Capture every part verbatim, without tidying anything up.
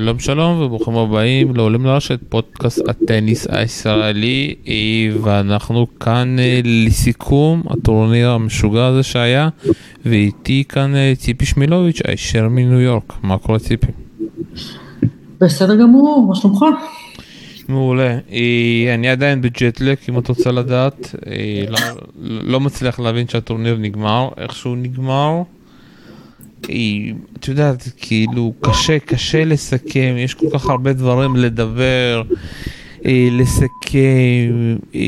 שלום שלום וברוכים הבאים לעולם לרשת, פודקאסט הטניס הישראלי, ואנחנו כאן לסיכום הטורניר המשוגע הזה שהיה, ואיתי כאן ציפי שמילוביץ' הישר מניו יורק. מה קורה ציפי? בסדר גמור, מה שלומך? מעולה, אני עדיין בג'טלק אם את רוצה לדעת, לא מצליח להבין שהטורניר נגמר, איכשהו נגמר. את יודעת, כאילו קשה, קשה לסכם, יש כל כך הרבה דברים לדבר, אה, לסכם, אה,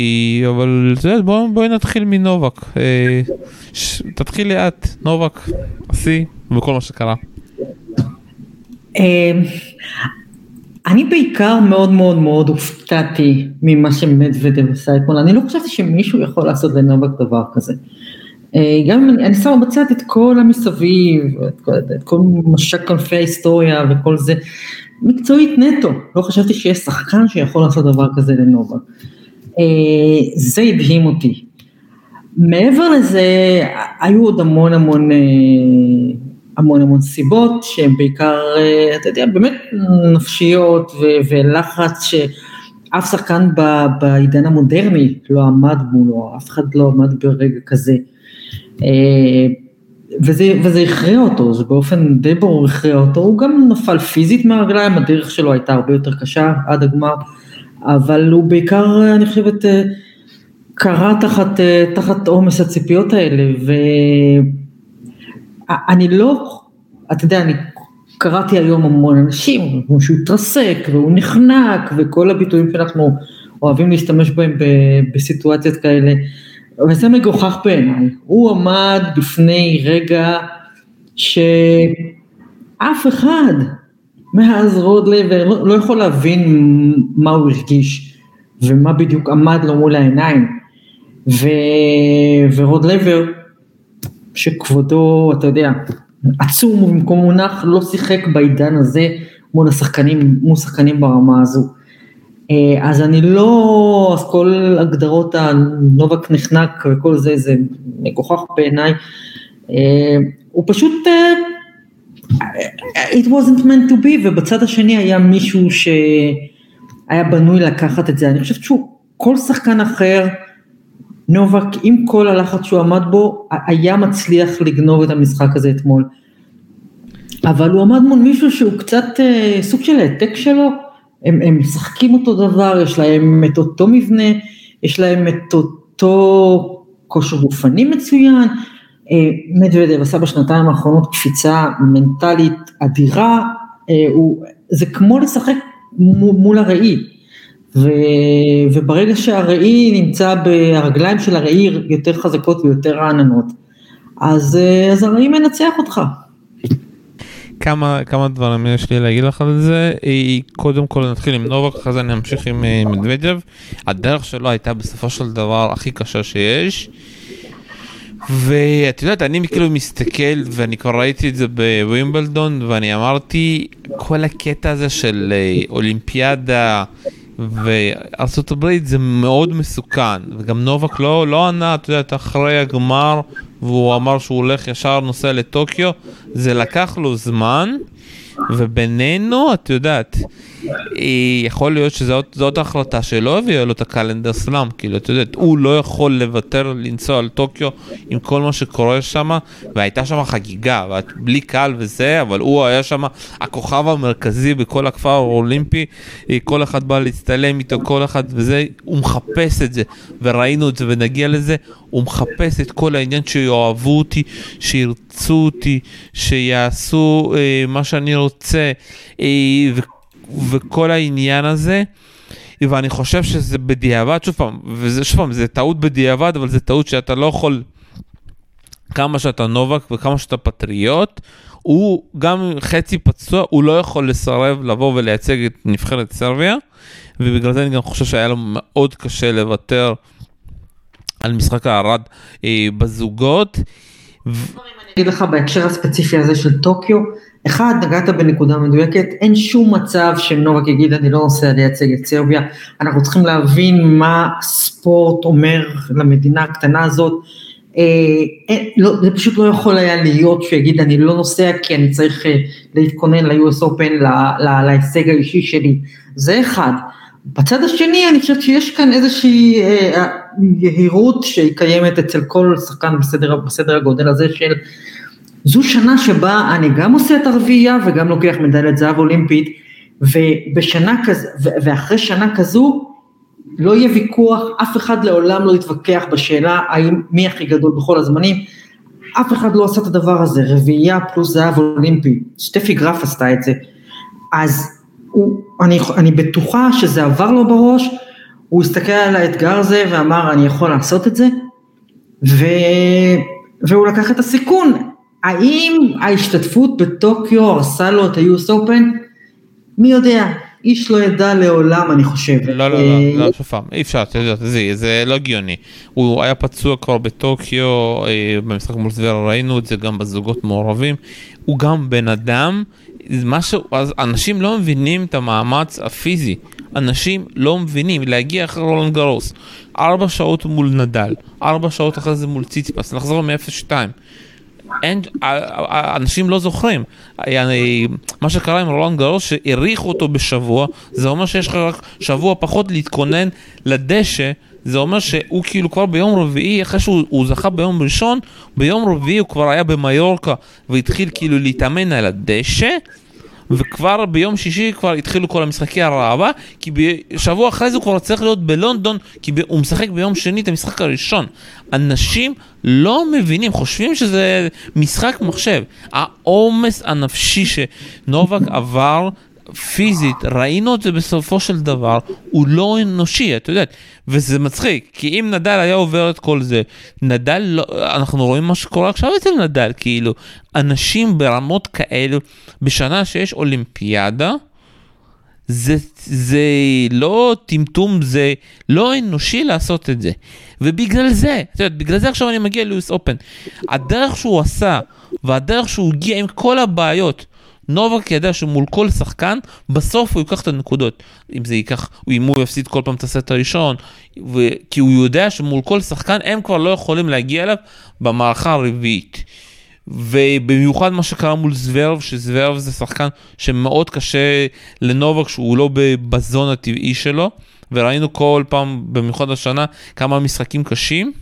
אבל את יודעת, בואו בוא נתחיל מנובק, אה, ש, תתחיל לאט, נובק, עשי, וכל מה שקרה. אה, אני בעיקר מאוד מאוד מאוד הופתעתי ממה שמדוודב עשה אתמול, אני לא חושבתי שמישהו יכול לעשות לנובק דבר כזה. גם אני, אני שמה בצד את כל המסביב, את כל, את כל משק כנפי ההיסטוריה וכל זה, מקצועית נטו, לא חשבתי שיש שחקן שיכול לעשות דבר כזה לנובק. זה הדהים אותי. מעבר לזה, היו עוד המון המון, המון המון סיבות, שהן בעיקר, אתה יודע, באמת נפשיות ו- ולחץ ש... אף שחקן בעידן המודרני לא עמד מולו, אף אחד לא עמד ברגע כזה, וזה, וזה הכריע אותו, זה באופן די ברור הכריע אותו, הוא גם נפל פיזית מהרגליים, הדרך שלו הייתה הרבה יותר קשה עד הגמר, אבל הוא בעיקר, אני חושבת, קרה תחת, תחת עומס הציפיות האלה, ואני לא, אתה יודע, אני... קראתי היום המון אנשים, כמו שהוא התרסק, והוא נחנק, וכל הביטויים שאנחנו אוהבים להשתמש בהם בסיטואציות כאלה, וזה מגוחך בעיניי. הוא עמד בפני רגע שאף אחד מאז רודלבר לא, לא יכול להבין מה הוא הרגיש, ומה בדיוק עמד לו מול העיניים, ו, ורודלבר, שכבודו, אתה יודע, עצום ובמקום מונח, לא שיחק בעידן הזה מול השחקנים, מול שחקנים ברמה הזו. אז אני לא, אז כל הגדרות הנובק נחנק וכל זה, זה מגוחך בעיניי. הוא פשוט, it wasn't meant to be, ובצד השני היה מישהו שהיה בנוי לקחת את זה. אני חושבת שהוא, כל שחקן אחר, נובק, עם כל הלחץ שהוא עמד בו, היה מצליח לגנוב את המשחק הזה אתמול. אבל הוא עמד מול מישהו שהוא קצת אה, סוג של העתק שלו, הם, הם משחקים אותו דבר, יש להם את אותו מבנה, יש להם את אותו כושר גופני מצוין, אה, מדוודב עשה בשנתיים האחרונות קפיצה מנטלית אדירה, אה, הוא, זה כמו לשחק מול, מול הראי, ו... וברגע שהראי נמצא ברגליים של הראי יותר חזקות ויותר רעננות, אז, אז הראי מנצח אותך. כמה, כמה דברים יש לי להגיד לך על זה. קודם כל נתחיל עם נובק, אחרי זה אני אמשיך עם מדוודב. הדרך שלו הייתה בסופו של דבר הכי קשה שיש, ואת יודעת, אני כאילו מסתכל, ואני כבר ראיתי את זה בווימבלדון, ואני אמרתי, כל הקטע הזה של אולימפיאדה וארצות הברית זה מאוד מסוכן, וגם נובק לא, לא ענה, אתה יודעת, אחרי הגמר, והוא אמר שהוא הולך ישר נוסע לטוקיו, זה לקח לו זמן, ובינינו, את יודעת, יכול להיות שזאת ההחלטה שלא הביאה לו את הקלנדר סלאם, כאילו, את יודעת, הוא לא יכול לוותר לנסוע על טוקיו עם כל מה שקורה שם, והייתה שם חגיגה, בלי קהל וזה, אבל הוא היה שם הכוכב המרכזי בכל הכפר האולימפי, כל אחד בא להצטלם איתו, כל אחד וזה, הוא מחפש את זה, וראינו את זה ונגיע לזה, הוא מחפש את כל העניין שיאהבו אותי, שירצו אותי, שיעשו אה, מה שאני רוצה, אה, ו- וכל העניין הזה, ואני חושב שזה בדיעבד, שוב פעם, וזה, שוב פעם, זה טעות בדיעבד, אבל זה טעות שאתה לא יכול, כמה שאתה נובק וכמה שאתה פטריוט, הוא גם חצי פצוע, הוא לא יכול לסרב לבוא ולייצג את נבחרת סרביה, ובגלל זה אני גם חושב שהיה לו מאוד קשה לוותר על משחק הערד אה, בזוגות. ו... אני אגיד לך בהקשר הספציפי הזה של טוקיו, אחד, נגעת בנקודה מדויקת, אין שום מצב שנובק יגיד, אני לא נוסע לייצג את סרביה, אנחנו צריכים להבין מה ספורט אומר למדינה הקטנה הזאת, זה פשוט לא יכול היה להיות שיגיד אני לא נוסע כי אני צריך להתכונן ל-יו אס Open, להישג האישי שלי, זה אחד. בצד השני אני חושבת שיש כאן איזושהי יהירות שהיא קיימת אצל כל שחקן בסדר, בסדר הגודל הזה של זו שנה שבה אני גם עושה את הרביעייה וגם לוקח מדליית זהב אולימפית, ובשנה כזו, ואחרי שנה כזו לא יהיה ויכוח, אף אחד לעולם לא יתווכח בשאלה האם מי הכי גדול בכל הזמנים, אף אחד לא עשה את הדבר הזה, רביעייה פלוס זהב אולימפי, שטפי גרף עשתה את זה, אז הוא, אני, אני בטוחה שזה עבר לו בראש, הוא הסתכל על האתגר הזה ואמר אני יכול לעשות את זה, ו, והוא לקח את הסיכון, האם ההשתתפות בטוקיו הרסה לו את ה-יו אס Open? מי יודע, איש לא ידע לעולם אני חושב. לא, לא, לא, שופם, אי אפשר, זה לא הגיוני. הוא היה פצוע כבר בטוקיו, במשחק מול סבר ראינו את זה גם בזוגות מעורבים, הוא גם בן אדם, אז אנשים לא מבינים את המאמץ הפיזי, אנשים לא מבינים, להגיע אחרי רולנד גרוס, ארבע שעות מול נדל, ארבע שעות אחרי זה מול ציציפס, נחזור מ-אפס שתיים, אנשים לא זוכרים מה שקרה עם רולנד גרוס שהעריך אותו בשבוע, זה אומר שיש לך רק שבוע פחות להתכונן לדשא, זה אומר שהוא כאילו כבר ביום רביעי, אחרי שהוא זכה ביום ראשון, ביום רביעי הוא כבר היה במיורקה והתחיל כאילו להתאמן על הדשא, וכבר ביום שישי כבר התחילו כל המשחקי הרעבה, כי בשבוע אחרי זה הוא כבר צריך להיות בלונדון, כי הוא משחק ביום שני את המשחק הראשון. אנשים לא מבינים, חושבים שזה משחק מחשב. העומס הנפשי שנובק עבר פיזית, ראינו את זה בסופו של דבר, הוא לא אנושי, אתה יודעת, וזה מצחיק, כי אם נדל היה עובר את כל זה, נדל לא, אנחנו רואים מה שקורה עכשיו אצל נדל, כאילו, אנשים ברמות כאלו, בשנה שיש אולימפיאדה, זה, זה לא טמטום, זה לא אנושי לעשות את זה, ובגלל זה, אתה יודעת, בגלל זה עכשיו אני מגיע ל-יו אס Open, הדרך שהוא עשה, והדרך שהוא הגיע עם כל הבעיות, נובק ידע שמול כל שחקן, בסוף הוא ייקח את הנקודות, אם זה ייקח, אם הוא יפסיד כל פעם את הסט הראשון, ו... כי הוא יודע שמול כל שחקן, הם כבר לא יכולים להגיע אליו במערכה הרביעית. ובמיוחד מה שקרה מול זוורב, שזוורב זה שחקן שמאוד קשה לנובק, שהוא לא בזון הטבעי שלו, וראינו כל פעם, במיוחד השנה, כמה משחקים קשים,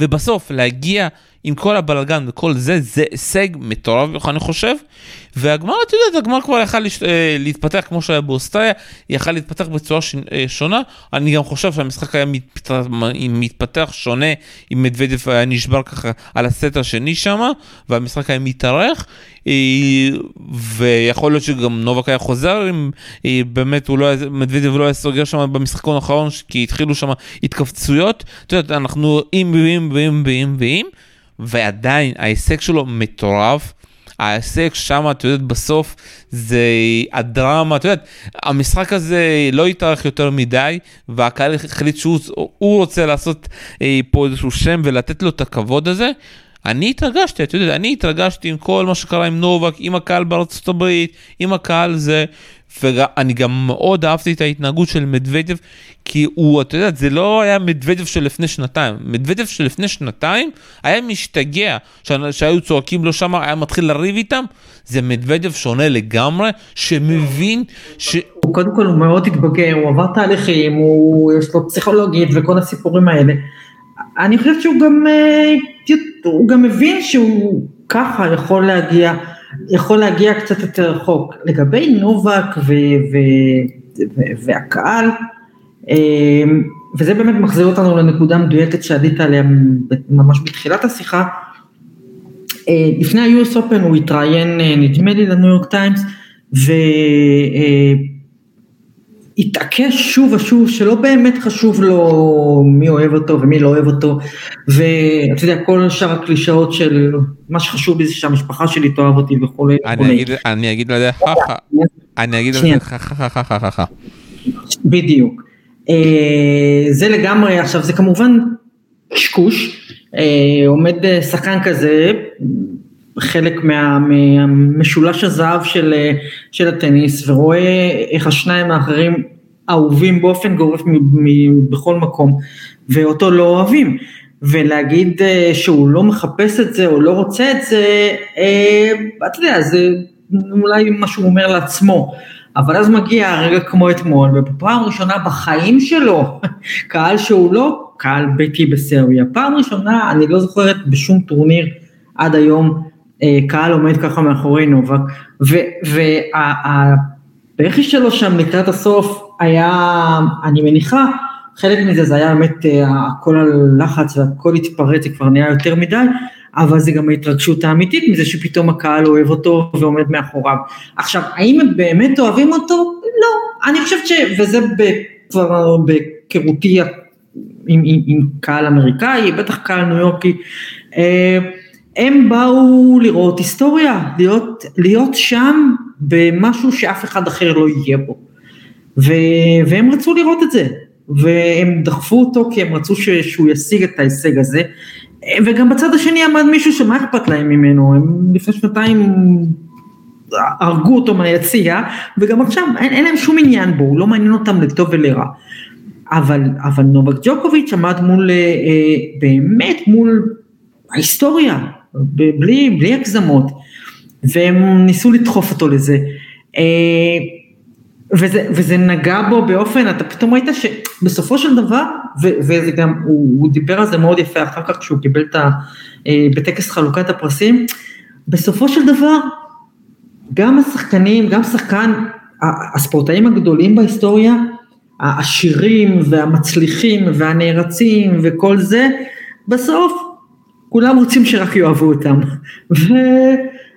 ובסוף להגיע עם כל הבלגן וכל זה, זה הישג מטורף, איך אני חושב, והגמר, אתה יודעת, הגמר כבר יכל להתפתח כמו שהיה באוסטריה, יכל להתפתח בצורה שונה, אני גם חושב שהמשחק היה מתפתח, מתפתח שונה, עם מדוודף היה נשבר ככה על הסט השני שם, והמשחק היה מתארך, ויכול להיות שגם נובק היה חוזר, אם באמת הוא לא היה, מדוודף לא היה סוגר שם במשחקון האחרון, כי התחילו שם התכווצויות, אתה יודעת, אנחנו עם ואם ואם ואם ואם, ועדיין ההישג שלו מטורף, ההישג שם, אתה יודעת, בסוף זה הדרמה, אתה יודעת, המשחק הזה לא יתארך יותר מדי, והקהל החליט שהוא רוצה לעשות פה איזשהו שם ולתת לו את הכבוד הזה, אני התרגשתי, אתה יודעת, אני התרגשתי עם כל מה שקרה עם נובק, עם הקהל בארצות הברית, עם הקהל זה, ואני גם מאוד אהבתי את ההתנהגות של מדוודף, כי הוא, אתה יודעת, זה לא היה מדוודף של לפני שנתיים, מדוודף של לפני שנתיים היה משתגע, שהיו צועקים לו שם, היה מתחיל לריב איתם, זה מדוודף שונה לגמרי, שמבין ש... קודם כל הוא מאוד התבגר, הוא עבר תהליכים, הוא... יש לו פסיכולוגית וכל הסיפורים האלה, אני חושבת שהוא גם, הוא גם מבין שהוא ככה יכול להגיע, יכול להגיע קצת יותר רחוק. לגבי נובק ו, ו, ו, והקהל, וזה באמת מחזיר אותנו לנקודה מדויקת שעדית עליה ממש בתחילת השיחה, לפני ה-יו אס Open הוא התראיין, נדמה לי לניו יורק טיימס, והתעקש שוב ושוב שלא באמת חשוב לו מי אוהב אותו ומי לא אוהב אותו, ואתה יודע, כל שאר הקלישאות של מה שחשוב לי זה שהמשפחה שלי תאהב אותי וכו'. אני אגיד לזה חכה, אני אגיד לזה חכה חכה חכה. בדיוק. זה לגמרי, עכשיו זה כמובן קשקוש, עומד שחקן כזה, חלק מהמשולש הזהב של, של הטניס, ורואה איך השניים האחרים אהובים באופן גורף בכל מקום, ואותו לא אוהבים, ולהגיד שהוא לא מחפש את זה, או לא רוצה את זה, את יודע, זה אולי מה שהוא אומר לעצמו, אבל אז מגיע הרגע כמו אתמול, ובפעם ראשונה בחיים שלו, קהל שהוא לא קהל ביתי בסרביה, פעם ראשונה, אני לא זוכרת בשום טורניר עד היום, קהל עומד ככה מאחורי נובק, והבכי שלו שם לקראת הסוף, היה, אני מניחה, חלק מזה זה היה באמת, הכל הלחץ והכל התפרץ, זה כבר נהיה יותר מדי, אבל זה גם ההתרגשות האמיתית, מזה שפתאום הקהל אוהב אותו ועומד מאחוריו. עכשיו, האם הם באמת אוהבים אותו? לא, אני חושבת ש... וזה כבר בקירותי עם, עם, עם קהל אמריקאי, בטח קהל ניו יורקי, הם באו לראות היסטוריה, להיות, להיות שם במשהו שאף אחד אחר לא יהיה בו. ו, והם רצו לראות את זה. והם דחפו אותו כי הם רצו שהוא ישיג את ההישג הזה, וגם בצד השני עמד מישהו שמה אכפת להם ממנו, הם לפני שנתיים הרגו אותו מהיציאה, וגם עכשיו אין, אין להם שום עניין בו, הוא לא מעניין אותם לטוב ולרע, אבל, אבל נובק ג'וקוביץ' עמד מול, באמת מול ההיסטוריה, בלי, בלי הגזמות, והם ניסו לדחוף אותו לזה, וזה, וזה נגע בו באופן, אתה פתאום ראית שבסופו של דבר, ו, וזה גם, הוא, הוא דיבר על זה מאוד יפה אחר כך, כשהוא קיבל את ה, אה, בטקס חלוקת הפרסים, בסופו של דבר, גם השחקנים, גם שחקן, הספורטאים הגדולים בהיסטוריה, העשירים והמצליחים והנערצים וכל זה, בסוף, כולם רוצים שרק יאהבו אותם, ו...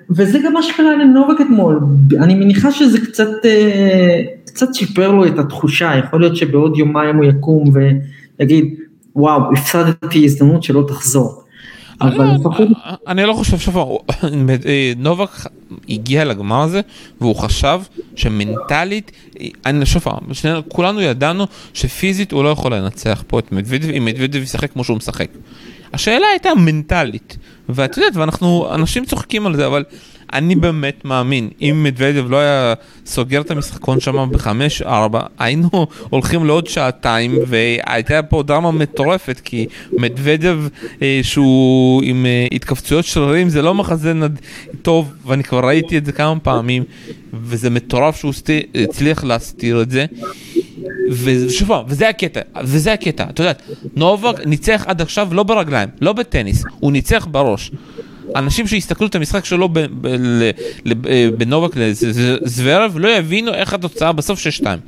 וזה גם מה שקרה לנובק אתמול, אני מניחה שזה קצת, קצת שיפר לו את התחושה, יכול להיות שבעוד יומיים הוא יקום ויגיד, וואו, הפסדתי הזדמנות שלא תחזור. אני לא חושב שפור, נובק הגיע לגמר הזה, והוא חשב שמנטלית, אני שופר, כולנו ידענו שפיזית הוא לא יכול לנצח פה את מדוידב, אם מדוידב ישחק כמו שהוא משחק. השאלה הייתה מנטלית, ואת יודעת, ואנחנו, אנשים צוחקים על זה, אבל אני באמת מאמין, אם מדוידב לא היה סוגר את המשחקון שם בחמש ארבע, היינו הולכים לעוד שעתיים, והייתה פה דרמה מטורפת, כי מדוידב אה, שהוא עם אה, התכווצויות שרירים, זה לא מחזה נד... טוב, ואני כבר ראיתי את זה כמה פעמים, וזה מטורף שהוא סטיר, הצליח להסתיר את זה, ושוב, וזה הקטע, וזה הקטע, אתה יודעת, נובק ניצח עד עכשיו לא ברגליים, לא בטניס, הוא ניצח בראש. אנשים שהסתכלו את המשחק שלו בנובק לזוורב לא יבינו איך התוצאה בסוף שש שתיים,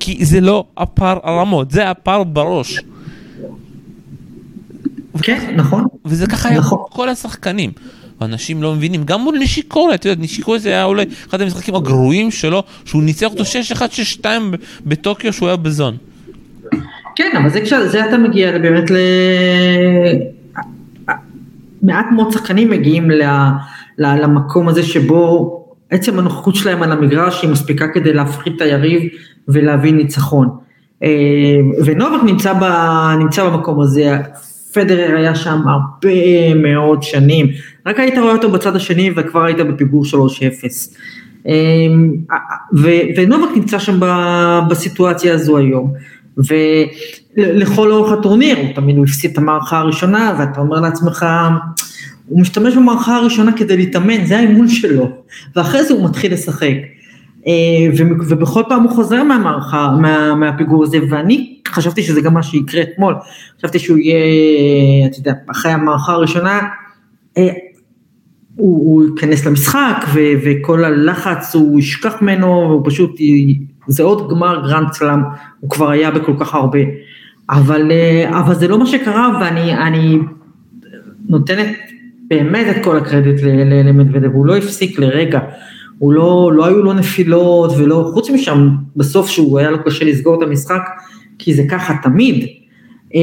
כי זה לא הפער הרמות, זה הפער בראש. כן, נכון. וזה ככה היה כל השחקנים. אנשים לא מבינים, גם מול נשיקו, אתה יודע, נשיקו זה היה אולי אחד המשחקים הגרועים שלו, שהוא ניצח אותו שש אחת שש שתיים בטוקיו שהוא היה בזון. כן, אבל זה כשזה, זה אתה מגיע באמת ל... מעט מאוד שחקנים מגיעים ל... ל... למקום הזה שבו עצם הנוכחות שלהם על המגרש היא מספיקה כדי להפחית את היריב ולהביא ניצחון. ונובק נמצא, ב... נמצא במקום הזה, פדרר היה שם הרבה מאוד שנים, רק היית רואה אותו בצד השני, וכבר היית בפיגור שלוש אפס, ונובק נמצא שם בסיטואציה הזו היום, ולכל אורך הטורניר, הוא תמיד הפסיד את המערכה הראשונה, ואתה אומר לעצמך, הוא משתמש במערכה הראשונה כדי להתאמן, זה האימון שלו, ואחרי זה הוא מתחיל לשחק, ובכל פעם הוא חוזר מהמערכה, מהפיגור הזה, ואני חשבתי שזה גם מה שיקרה אתמול, חשבתי שהוא יהיה, אתה יודע, אחרי המערכה הראשונה, הוא יכנס למשחק, וכל הלחץ הוא ישכח ממנו, והוא פשוט, זה עוד גמר גרנד סלאם, הוא כבר היה בכל כך הרבה, אבל זה לא מה שקרה, ואני נותנת באמת את כל הקרדיט למדוידב, והוא לא הפסיק לרגע, הוא לא, לא היו לו נפילות, ולא, חוץ משם, בסוף שהוא היה לו קשה לסגור את המשחק, כי זה ככה תמיד, אה,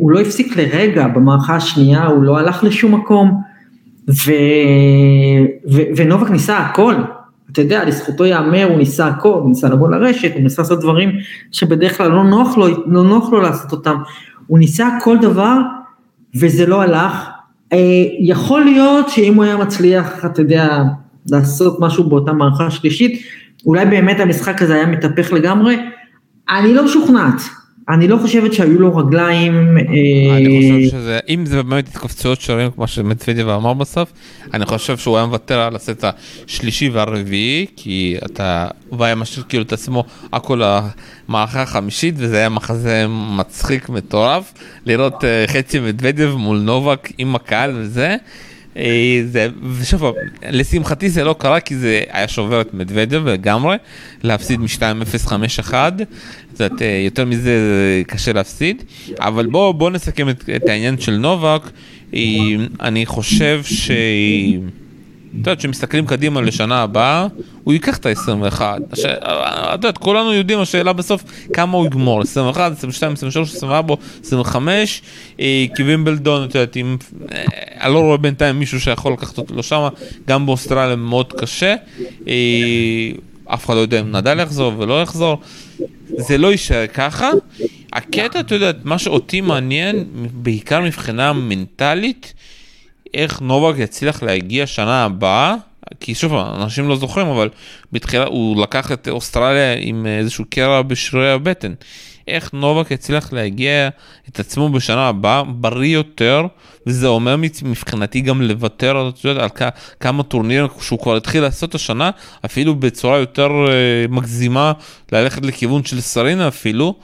הוא לא הפסיק לרגע, במערכה השנייה, הוא לא הלך לשום מקום, ו, ו, ונובק ניסה הכל, אתה יודע, לזכותו יאמר, הוא ניסה הכל, הוא ניסה לבוא לרשת, הוא ניסה לעשות דברים, שבדרך כלל לא נוח לו, לא נוח לו לעשות אותם, הוא ניסה כל דבר, וזה לא הלך, אה, יכול להיות, שאם הוא היה מצליח, אתה יודע, לעשות משהו באותה מערכה השלישית, אולי באמת המשחק הזה היה מתהפך לגמרי, אני לא משוכנעת, אני לא חושבת שהיו לו רגליים. אני חושב שזה, אם זה באמת התקפצויות שרים, כמו שמדוודייב אמר בסוף, אני חושב שהוא היה מוותר על הסט השלישי והרביעי, כי אתה, והיה משאיר כאילו את עצמו, הכל המערכה החמישית, וזה היה מחזה מצחיק, מטורף, לראות חצי מדוודייב מול נובק עם הקהל וזה, זה, ושוב, לשמחתי זה לא קרה, כי זה היה שובר את מדוודייב לגמרי, להפסיד מ-שתיים אפס חמש אחת, זאת, יותר מזה קשה להפסיד, אבל בואו בוא נסכם את, את העניין של נובק. אני חושב ש... אתה יודעת, שמסתכלים קדימה לשנה הבאה, הוא ייקח את ה-עשרים ואחת, אתה יודעת, כולנו יודעים, השאלה בסוף, כמה הוא יגמור, עשרים ואחת, עשרים ושתיים, עשרים ושלוש, עשרים וארבע, עשרים וחמש, כי וימבלדון, אתה יודעת, אני לא רואה בינתיים מישהו שיכול לקחת אותו לא שמה, גם באוסטרליה מאוד קשה, אף אחד לא יודע אם נדל יחזור ולא יחזור, זה לא יישאר ככה. הקטע, אתה יודעת, מה שאותי מעניין, בעיקר מבחינה מנטלית, איך נובק יצליח להגיע שנה הבאה, כי שוב, אנשים לא זוכרים, אבל בתחילה הוא לקח את אוסטרליה עם איזשהו קרע בשרירי הבטן. איך נובק יצליח להגיע את עצמו בשנה הבאה, בריא יותר, וזה אומר מבחינתי גם לוותר על כמה טורנירים שהוא כבר התחיל לעשות השנה, אפילו בצורה יותר מגזימה, ללכת לכיוון של סרינה אפילו,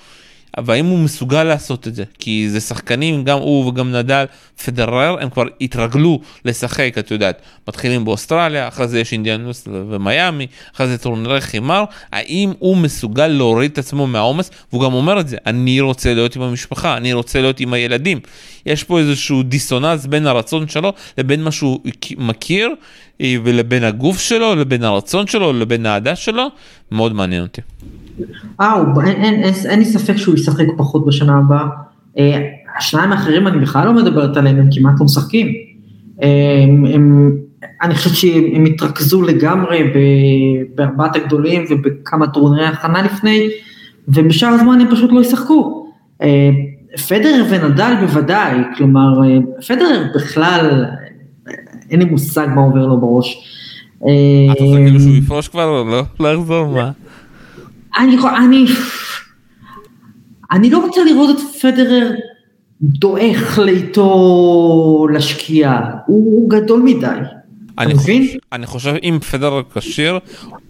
אבל האם הוא מסוגל לעשות את זה? כי זה שחקנים, גם הוא וגם נדל, פדרר, הם כבר התרגלו לשחק, את יודעת, מתחילים באוסטרליה, אחרי זה יש אינדיאנוס ומיימי, אחרי זה טורנירי חימר, האם הוא מסוגל להוריד את עצמו מהעומס? והוא גם אומר את זה, אני רוצה להיות עם המשפחה, אני רוצה להיות עם הילדים. יש פה איזשהו דיסוננס בין הרצון שלו, לבין מה שהוא מכיר, ולבין הגוף שלו, לבין הרצון שלו, לבין העדה שלו, מאוד מעניין אותי. أو, אין, אין, אין, אין לי ספק שהוא ישחק פחות בשנה הבאה. אה, השניים האחרים אני בכלל לא מדברת עליהם, הם כמעט לא משחקים. אה, הם, הם, אני חושבת שהם התרכזו לגמרי בארבעת הגדולים ובכמה טורנירי הכנה לפני, ובשאר הזמן הם פשוט לא ישחקו. אה, פדרר ונדל בוודאי, כלומר, פדרר בכלל, אין לי מושג מה עובר לו בראש. אה, אתה חושב כאילו שהוא יפרוש כבר, לא? לא יחזור מה? אני, אני, אני לא רוצה לראות את פדרר דואך לאיתו לשקיעה, הוא גדול מדי. אני חושב, אני חושב אם פדרר קשיר,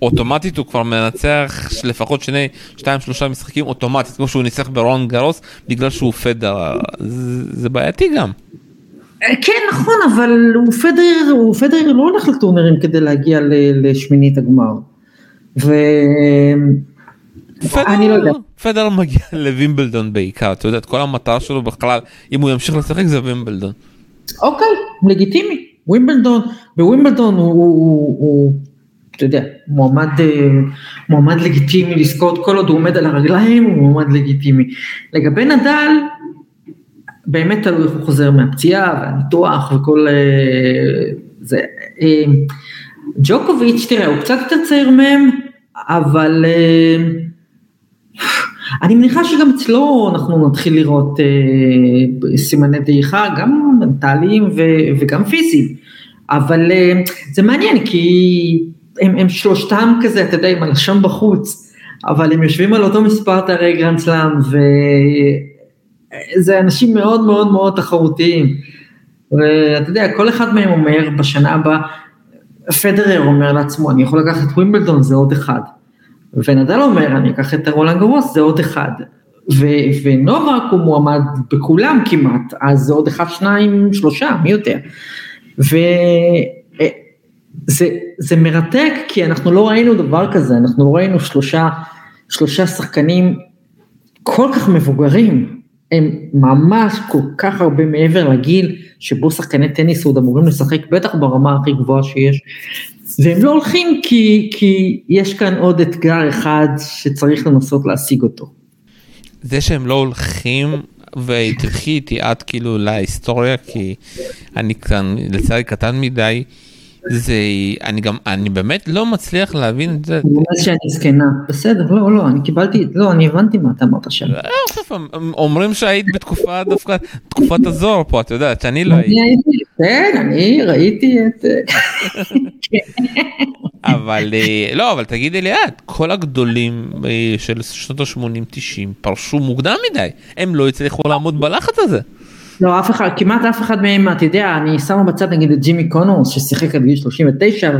אוטומטית הוא כבר מנצח לפחות שני, שתיים, שלושה משחקים אוטומטית, כמו שהוא ניצח ברון גרוס, בגלל שהוא פדרר, זה, זה בעייתי גם. כן, נכון, אבל הוא פדרר, הוא פדרר לא הולך לטורנרים כדי להגיע לשמינית הגמר. ו... אני לא יודע. פדר מגיע לוימבלדון בעיקר, אתה יודעת, כל המטרה שלו בכלל, אם הוא ימשיך לשחק זה וימבלדון. אוקיי, לגיטימי, וימבלדון, בווימבלדון הוא, אתה יודע, מועמד לגיטימי לזכות, כל עוד הוא עומד על הרגליים, הוא מועמד לגיטימי. לגבי נדל, באמת תלוי איך הוא חוזר מהפציעה, והניתוח וכל זה. ג'וקוביץ', תראה, הוא קצת יותר צעיר מהם, אבל אני מניחה שגם אצלו אנחנו נתחיל לראות סימני דעיכה, גם מנטליים וגם פיזיים, אבל זה מעניין, כי הם שלושתם כזה, אתה יודע, עם הלשון בחוץ, אבל הם יושבים על אותו מספר תארי גרנד סלאם, וזה אנשים מאוד מאוד מאוד תחרותיים, ואתה יודע, כל אחד מהם אומר בשנה הבאה, פדרר אומר לעצמו, אני יכול לקחת את וימבלדון, זה עוד אחד. ונדל אומר, אני אקח את רולאן גרוס, זה עוד אחד. ונובק הוא מועמד בכולם כמעט, אז זה עוד אחד, שניים, שלושה, מי יותר. וזה מרתק, כי אנחנו לא ראינו דבר כזה, אנחנו לא ראינו שלושה, שלושה שחקנים כל כך מבוגרים, הם ממש כל כך הרבה מעבר לגיל, שבו שחקני טניס עוד אמורים לשחק, בטח ברמה הכי גבוהה שיש, והם לא הולכים כי, כי יש כאן עוד אתגר אחד, שצריך לנסות להשיג אותו. זה שהם לא הולכים, והתרחי איתי עד כאילו להיסטוריה, כי אני כאן לצערי קטן מדי, זה, אני גם, אני באמת לא מצליח להבין את זה. אני אומר שאני זקנה, בסדר, לא, לא, אני קיבלתי, לא, אני הבנתי מה אתה אמרת שם. אומרים שהיית בתקופה, דווקא, תקופת הזוהר פה, אתה יודעת, שאני לא הייתי. כן, אני ראיתי את... אבל, לא, אבל תגידי לי, כל הגדולים של שנות ה-שמונים תשעים פרשו מוקדם מדי, הם לא יצליחו לעמוד בלחץ הזה. לא, אף אחד, כמעט אף אחד מהם, אתה יודע, אני שמה בצד נגיד את ג'ימי קונורס, ששיחק עד גיל שלושים ותשע,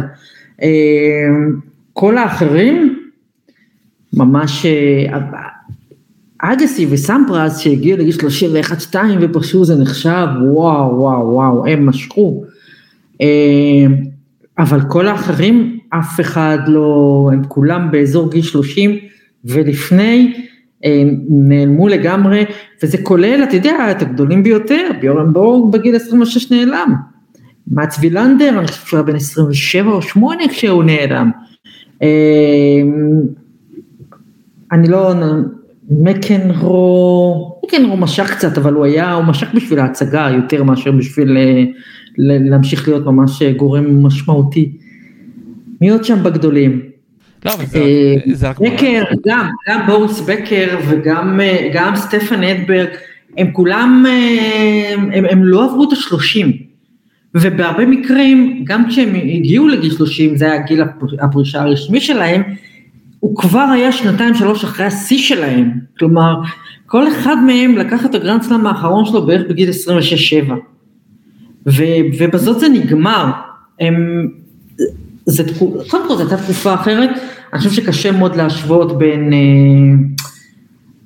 כל האחרים, ממש, אגסי וסמפרס, שהגיעו לגיל שלושים ואחת שתיים, ופרשו זה נחשב, וואו, וואו, וואו, הם משכו, אבל כל האחרים, אף אחד לא, הם כולם באזור גיל שלושים, ולפני, נעלמו לגמרי, וזה כולל, אתה יודע, את הגדולים ביותר, ביורן בורג בגיל עשרים ושש נעלם, מאץ וילנדר, אני חושב שהוא היה בן עשרים ושבע או שמונה כשהוא נעלם, אני לא, מקנרו, מקנרו משך קצת, אבל הוא היה, הוא משך בשביל ההצגה, יותר מאשר בשביל להמשיך להיות ממש גורם משמעותי, מי עוד שם בגדולים? בקר, גם, גם בוריס בקר וגם גם סטפן אדברג, הם כולם, הם, הם לא עברו את השלושים, ובהרבה מקרים, גם כשהם הגיעו לגיל שלושים, זה היה גיל הפרישה הרשמי שלהם, הוא כבר היה שנתיים שלוש אחרי השיא שלהם, כלומר, כל אחד מהם לקח את הגרנד סלאם האחרון שלו בערך בגיל עשרים ושש שבע, ובזאת זה נגמר, הם... זה הייתה תקופה אחרת, אני חושב שקשה מאוד להשוות בין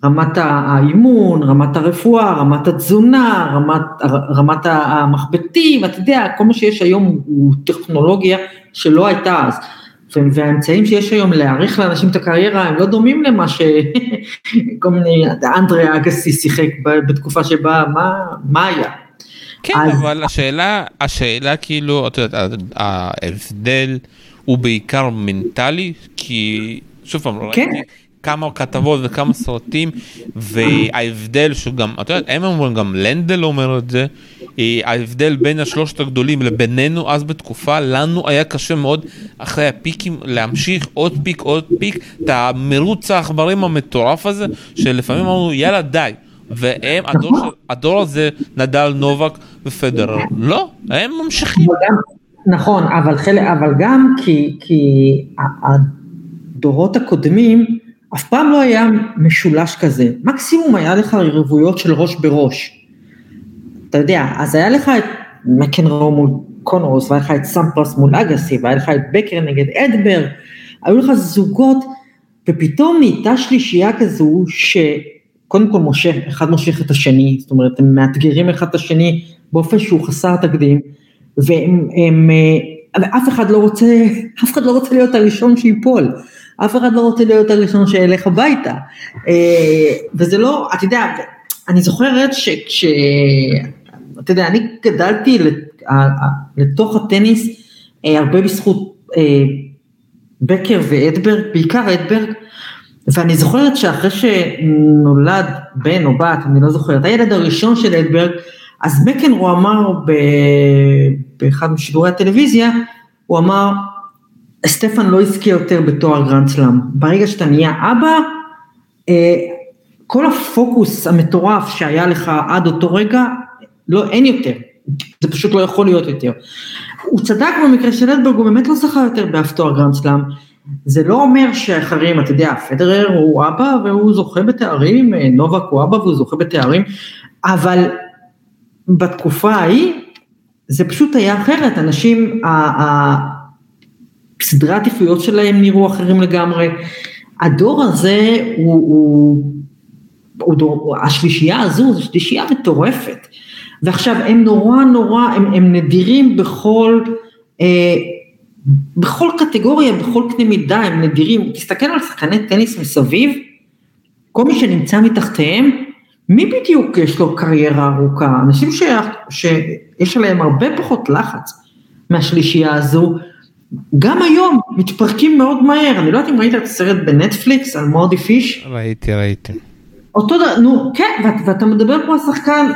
רמת האימון, רמת הרפואה, רמת התזונה, רמת המחבטים, אתה יודע, כל מה שיש היום הוא טכנולוגיה שלא הייתה אז, והאמצעים שיש היום להעריך לאנשים את הקריירה, הם לא דומים למה שכל מיני, אנדרי אגסי שיחק בתקופה שבה, מה היה? כן, אבל השאלה, השאלה כאילו, אתה יודע, ההבדל הוא בעיקר מנטלי, כי שוב פעם, ראיתי כמה כתבות וכמה סרטים, וההבדל שגם, אתה יודע, הם אומרים, גם לנדל אומר את זה, ההבדל בין השלושת הגדולים לבינינו אז בתקופה, לנו היה קשה מאוד אחרי הפיקים להמשיך עוד פיק, עוד פיק, את המרוץ העכברים המטורף הזה, שלפעמים אמרו, יאללה די. והם, הדור, הדור הזה, נדל, נובק ופדרר, לא, הם ממשיכים. נכון, אבל, חלק, אבל גם כי, כי הדורות הקודמים, אף פעם לא היה משולש כזה, מקסימום היה לך רבויות של ראש בראש, אתה יודע, אז היה לך את מקנרו מול קונרוס, והיה לך את סמפרס מול אגסי, והיה לך את בקר נגד אדבר, היו לך זוגות, ופתאום נהייתה שלישייה כזו, ש... קודם כל מושך, אחד מושך את השני, זאת אומרת, הם מאתגרים אחד את השני, באופן שהוא חסר תקדים, ואף אחד לא רוצה, אף אחד לא רוצה להיות הראשון שיפול, אף אחד לא רוצה להיות הראשון שילך הביתה, וזה לא, אתה יודע, אני זוכרת שכש, אתה יודע, אני גדלתי לתוך הטניס, הרבה בזכות בקר ואדברג, בעיקר אדברג, ואני זוכרת שאחרי שנולד בן או בת, אני לא זוכרת, הילד הראשון של אדברג, אז מקנרו אמר באחד משידורי הטלוויזיה, הוא אמר, סטפן לא יזכה יותר בתואר גרנד סלאם, ברגע שאתה נהיה אבא, כל הפוקוס המטורף שהיה לך עד אותו רגע, לא, אין יותר, זה פשוט לא יכול להיות יותר. הוא צדק במקרה של אדברג, הוא באמת לא זכה יותר באף תואר גרנד סלאם, זה לא אומר שהאחרים, אתה יודע, פדרר הוא אבא והוא זוכה בתארים, נובק הוא אבא והוא זוכה בתארים, אבל בתקופה ההיא, זה פשוט היה אחרת, אנשים, הסדרי העדיפויות שלהם נראו אחרים לגמרי, הדור הזה, הוא, הוא, הוא דור, השלישייה הזו, זו שלישייה מטורפת, ועכשיו הם נורא נורא, הם, הם נדירים בכל, אה, בכל קטגוריה, בכל קנה מידה, הם נדירים, תסתכל על שחקני טניס מסביב, כל מי שנמצא מתחתיהם, מי בדיוק יש לו קריירה ארוכה, אנשים שיש עליהם הרבה פחות לחץ מהשלישייה הזו, גם היום מתפרקים מאוד מהר, אני לא יודעת אם ראית את הסרט בנטפליקס על מורדי פיש, ראיתי, ראיתי, אותו דבר, נו, כן, ואת, ואתה מדבר פה על שחקן,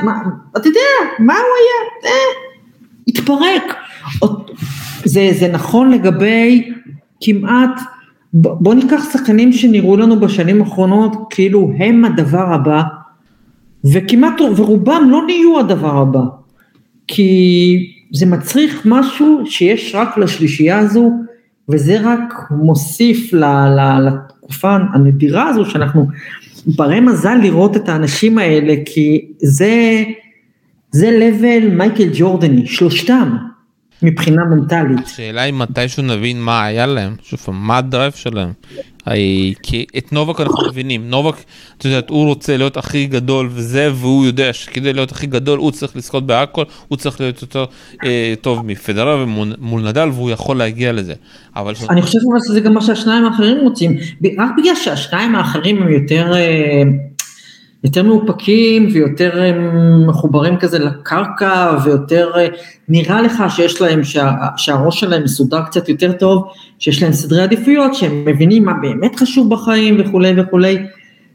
אתה יודע, מה הוא היה, אה, התפרק, אותו, זה, זה נכון לגבי כמעט, בוא ניקח שחקנים שנראו לנו בשנים האחרונות, כאילו הם הדבר הבא, וכמעט, ורובם לא נהיו הדבר הבא, כי זה מצריך משהו שיש רק לשלישייה הזו, וזה רק מוסיף ל, ל, לתקופה הנדירה הזו, שאנחנו ברי מזל לראות את האנשים האלה, כי זה, זה לבל מייקל ג'ורדני, שלושתם, מבחינה מנטלית. שאלה היא מתישהו נבין מה היה להם, שוב, מה הדרייב שלהם, כי את נובק אנחנו מבינים, נובק, אתה יודעת, הוא רוצה להיות הכי גדול וזה, והוא יודע שכדי להיות הכי גדול, הוא צריך לזכות בהכל, הוא צריך להיות יותר אה, טוב מפדרר ומול נדל, והוא יכול להגיע לזה. אבל אני חושב שזה גם מה שהשניים האחרים רוצים, רק בגלל שהשניים האחרים הם יותר... אה, יותר מאופקים ויותר מחוברים כזה לקרקע, ויותר נראה לך שיש להם, שה, שהראש שלהם מסודר קצת יותר טוב, שיש להם סדרי עדיפויות, שהם מבינים מה באמת חשוב בחיים וכו' וכו'.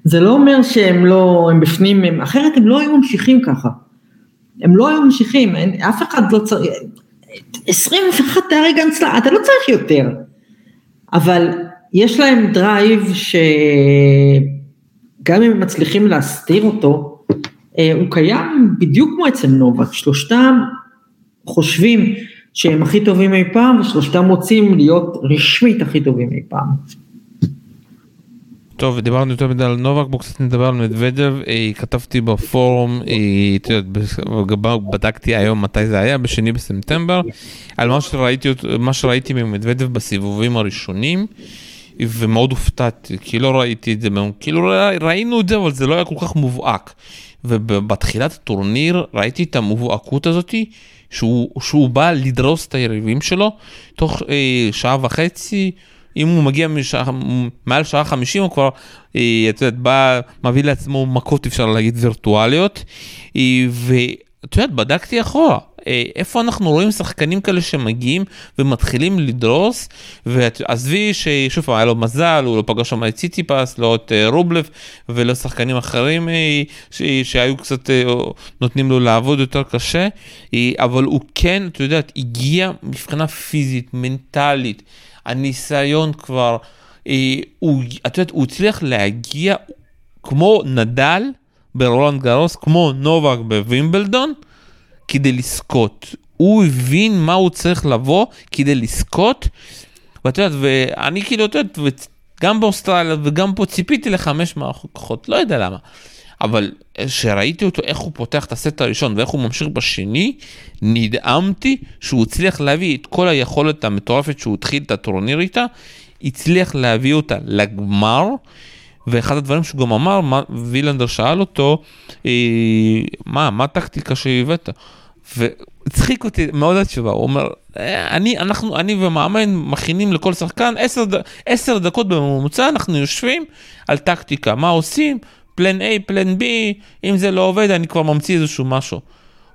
זה לא אומר שהם לא, הם בפנים, הם, אחרת הם לא היו ממשיכים ככה. הם לא היו ממשיכים, אין, אף אחד לא צריך, עשרים ואחת תארי גנצלה, אתה לא צריך יותר. אבל יש להם דרייב ש... גם אם הם מצליחים להסתיר אותו, הוא קיים בדיוק כמו אצל נובק, שלושתם חושבים שהם הכי טובים אי פעם, ושלושתם רוצים להיות רשמית הכי טובים אי פעם. טוב, דיברנו יותר מדי על נובק, בואו קצת נדבר על מדוודב, כתבתי בפורום, בדקתי היום מתי זה היה, בשני בספטמבר, על מה שראיתי, מה שראיתי ממדוודב בסיבובים הראשונים, ומאוד הופתעתי, כי לא ראיתי את זה, כאילו ראינו את זה, אבל זה לא היה כל כך מובהק, ובתחילת הטורניר ראיתי את המובהקות הזאת, שהוא, שהוא בא לדרוס את היריבים שלו, תוך אה, שעה וחצי, אם הוא מגיע משעה, מעל שעה חמישים, הוא כבר, אה, את יודעת, בא, מביא לעצמו מכות, אפשר להגיד, וירטואליות, אה, ואת יודעת, בדקתי אחורה, איפה אנחנו רואים שחקנים כאלה שמגיעים ומתחילים לדרוס, ועזבי ששוב היה לו מזל, הוא לא פגש שם את ציציפס, לא את רובלב ולא שחקנים אחרים שהיו קצת נותנים לו לעבוד יותר קשה, אבל הוא כן, אתה יודע, הגיע מבחינה פיזית, מנטלית, הניסיון כבר, הוא, אתה יודע, הוא הצליח להגיע כמו נדל ברולנד גארוס, כמו נובק בווימבלדון, כדי לזכות, הוא הבין מה הוא צריך לבוא, כדי לזכות, ואתה יודעת, ואני כאילו, אתה יודעת, גם באוסטרליה, וגם פה ציפיתי לחמש מערכות, לא יודע למה, אבל שראיתי אותו, איך הוא פותח את הסט הראשון, ואיך הוא ממשיך בשני, נדאמתי, שהוא הצליח להביא את כל היכולת המטורפת, שהוא התחיל את הטורניר איתה, הצליח להביא אותה לגמר, ואחד הדברים שהוא גם אמר, מה, וילנדר שאל אותו, מה, מה הטקטיקה שהבאת? וצחיק אותי מאוד התשובה, הוא אומר, אני, אנחנו, אני ומאמן מכינים לכל שחקן, עשר, עשר דקות בממוצע, אנחנו יושבים על טקטיקה, מה עושים? פלן A, פלן B, אם זה לא עובד, אני כבר ממציא איזשהו משהו.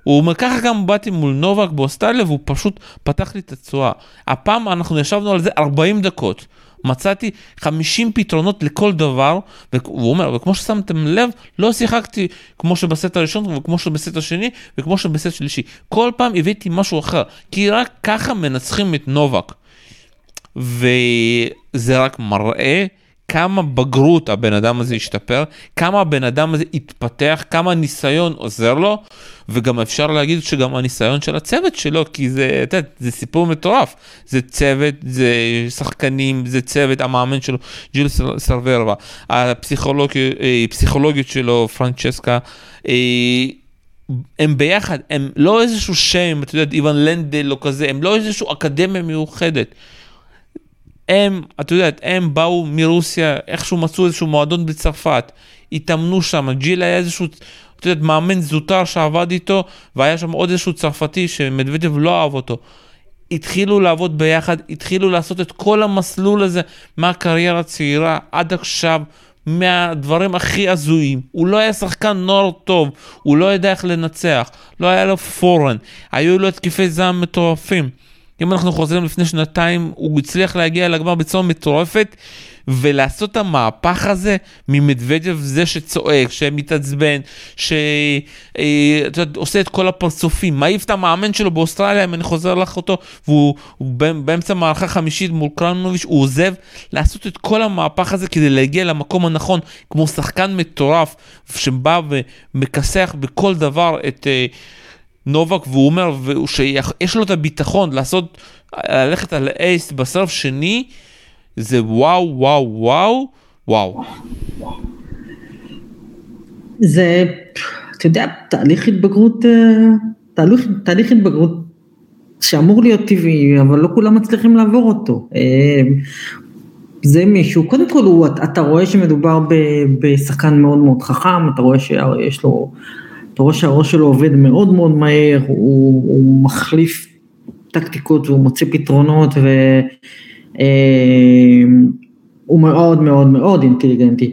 הוא אומר, ככה גם באתי מול נובק באוסטרליה, והוא פשוט פתח לי את הצורה. הפעם אנחנו ישבנו על זה ארבעים דקות, מצאתי חמישים פתרונות לכל דבר, והוא אומר, וכמו ששמתם לב, לא שיחקתי כמו שבסט הראשון, וכמו שבסט השני, וכמו שבסט שלישי. כל פעם הבאתי משהו אחר, כי רק ככה מנצחים את נובק. וזה רק מראה כמה בגרות הבן אדם הזה השתפר, כמה הבן אדם הזה התפתח, כמה ניסיון עוזר לו, וגם אפשר להגיד שגם הניסיון של הצוות שלו, כי זה, אתה יודע, זה סיפור מטורף, זה צוות, זה שחקנים, זה צוות, המאמן שלו, ג'יל סרברבה, הפסיכולוגית שלו, פרנצ'סקה, הם ביחד, הם לא איזשהו שם, אתה יודע, איוון לנדל או כזה, הם לא איזשהו אקדמיה מיוחדת, הם, את יודעת, הם באו מרוסיה, איכשהו מצאו איזשהו מועדון בצרפת, התאמנו שם, ג'יל היה איזשהו, את יודעת, מאמן זוטר שעבד איתו, והיה שם עוד איזשהו צרפתי שמדוודב לא אהב אותו. התחילו לעבוד ביחד, התחילו לעשות את כל המסלול הזה, מהקריירה הצעירה עד עכשיו, מהדברים הכי עזויים. הוא לא היה שחקן נוער טוב, הוא לא ידע איך לנצח, לא היה לו פורן, היו לו תקיפי זעם מטורפים. אם אנחנו חוזרים לפני שנתיים, הוא הצליח להגיע לגמר בצורה מטורפת, ולעשות את המהפך הזה ממדוודב, זה שצועק, שמתעצבן, שעושה את כל הפרצופים, מעיף את המאמן שלו באוסטרליה, אם אני חוזר לך אותו, והוא באמצע מערכה חמישית מול קרנוביץ', הוא עוזב לעשות את כל המהפך הזה כדי להגיע למקום הנכון, כמו שחקן מטורף שבא ומכסח בכל דבר את נובק, והוא אומר שיש לו את הביטחון לעשות, ללכת על אייס בסרף שני, זה וואו, וואו, וואו, וואו. זה, אתה יודע, תהליך התבגרות, תהליך, תהליך התבגרות שאמור להיות טבעי, אבל לא כולם מצליחים לעבור אותו. זה מישהו, קודם כל, הוא, אתה רואה שמדובר בשחקן מאוד מאוד חכם, אתה רואה שיש לו, אתה רואה שהראש שלו עובד מאוד מאוד מהר, הוא, הוא מחליף טקטיקות, והוא מוצא פתרונות, והוא מאוד מאוד מאוד אינטליגנטי,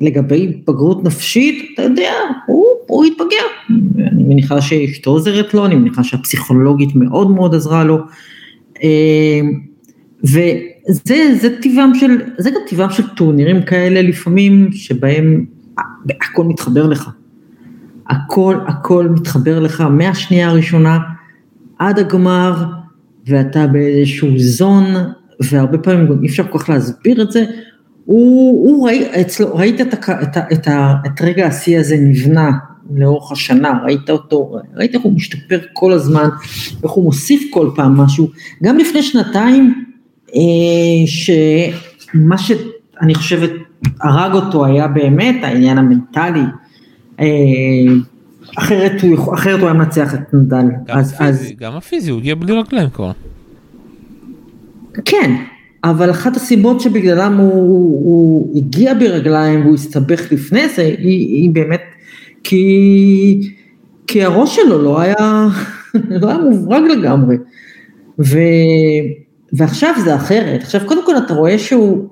ולגבי בגרות נפשית, אתה יודע, הוא, הוא התבגר, אני מניחה שאשתו עוזרת לו, אני מניחה שהפסיכולוגית מאוד מאוד עזרה לו, וזה זה טבעם של, זה גם טבעם של טורנירים כאלה לפעמים, שבהם הכל מתחבר לך, הכל, הכל מתחבר לך, מהשנייה הראשונה עד הגמר, ואתה באיזשהו זון, והרבה פעמים גם אי אפשר כל כך להסביר את זה, הוא, הוא ראי, אצלו, ראית את, את, את, את רגע העשי הזה נבנה לאורך השנה, ראית אותו, ראית איך הוא משתפר כל הזמן, איך הוא מוסיף כל פעם משהו, גם לפני שנתיים, אה, שמה שאני חושבת הרג אותו היה באמת העניין המנטלי, אחרת הוא היה מצליח את נדל. גם הפיזי, הוא הגיע בלי רגליים כבר. כן, אבל אחת הסיבות שבגללם הוא הגיע ברגליים והוא הסתבך לפני זה, היא באמת כי הראש שלו לא היה מוברג לגמרי, ועכשיו זה אחרת. עכשיו קודם כל אתה רואה שהוא,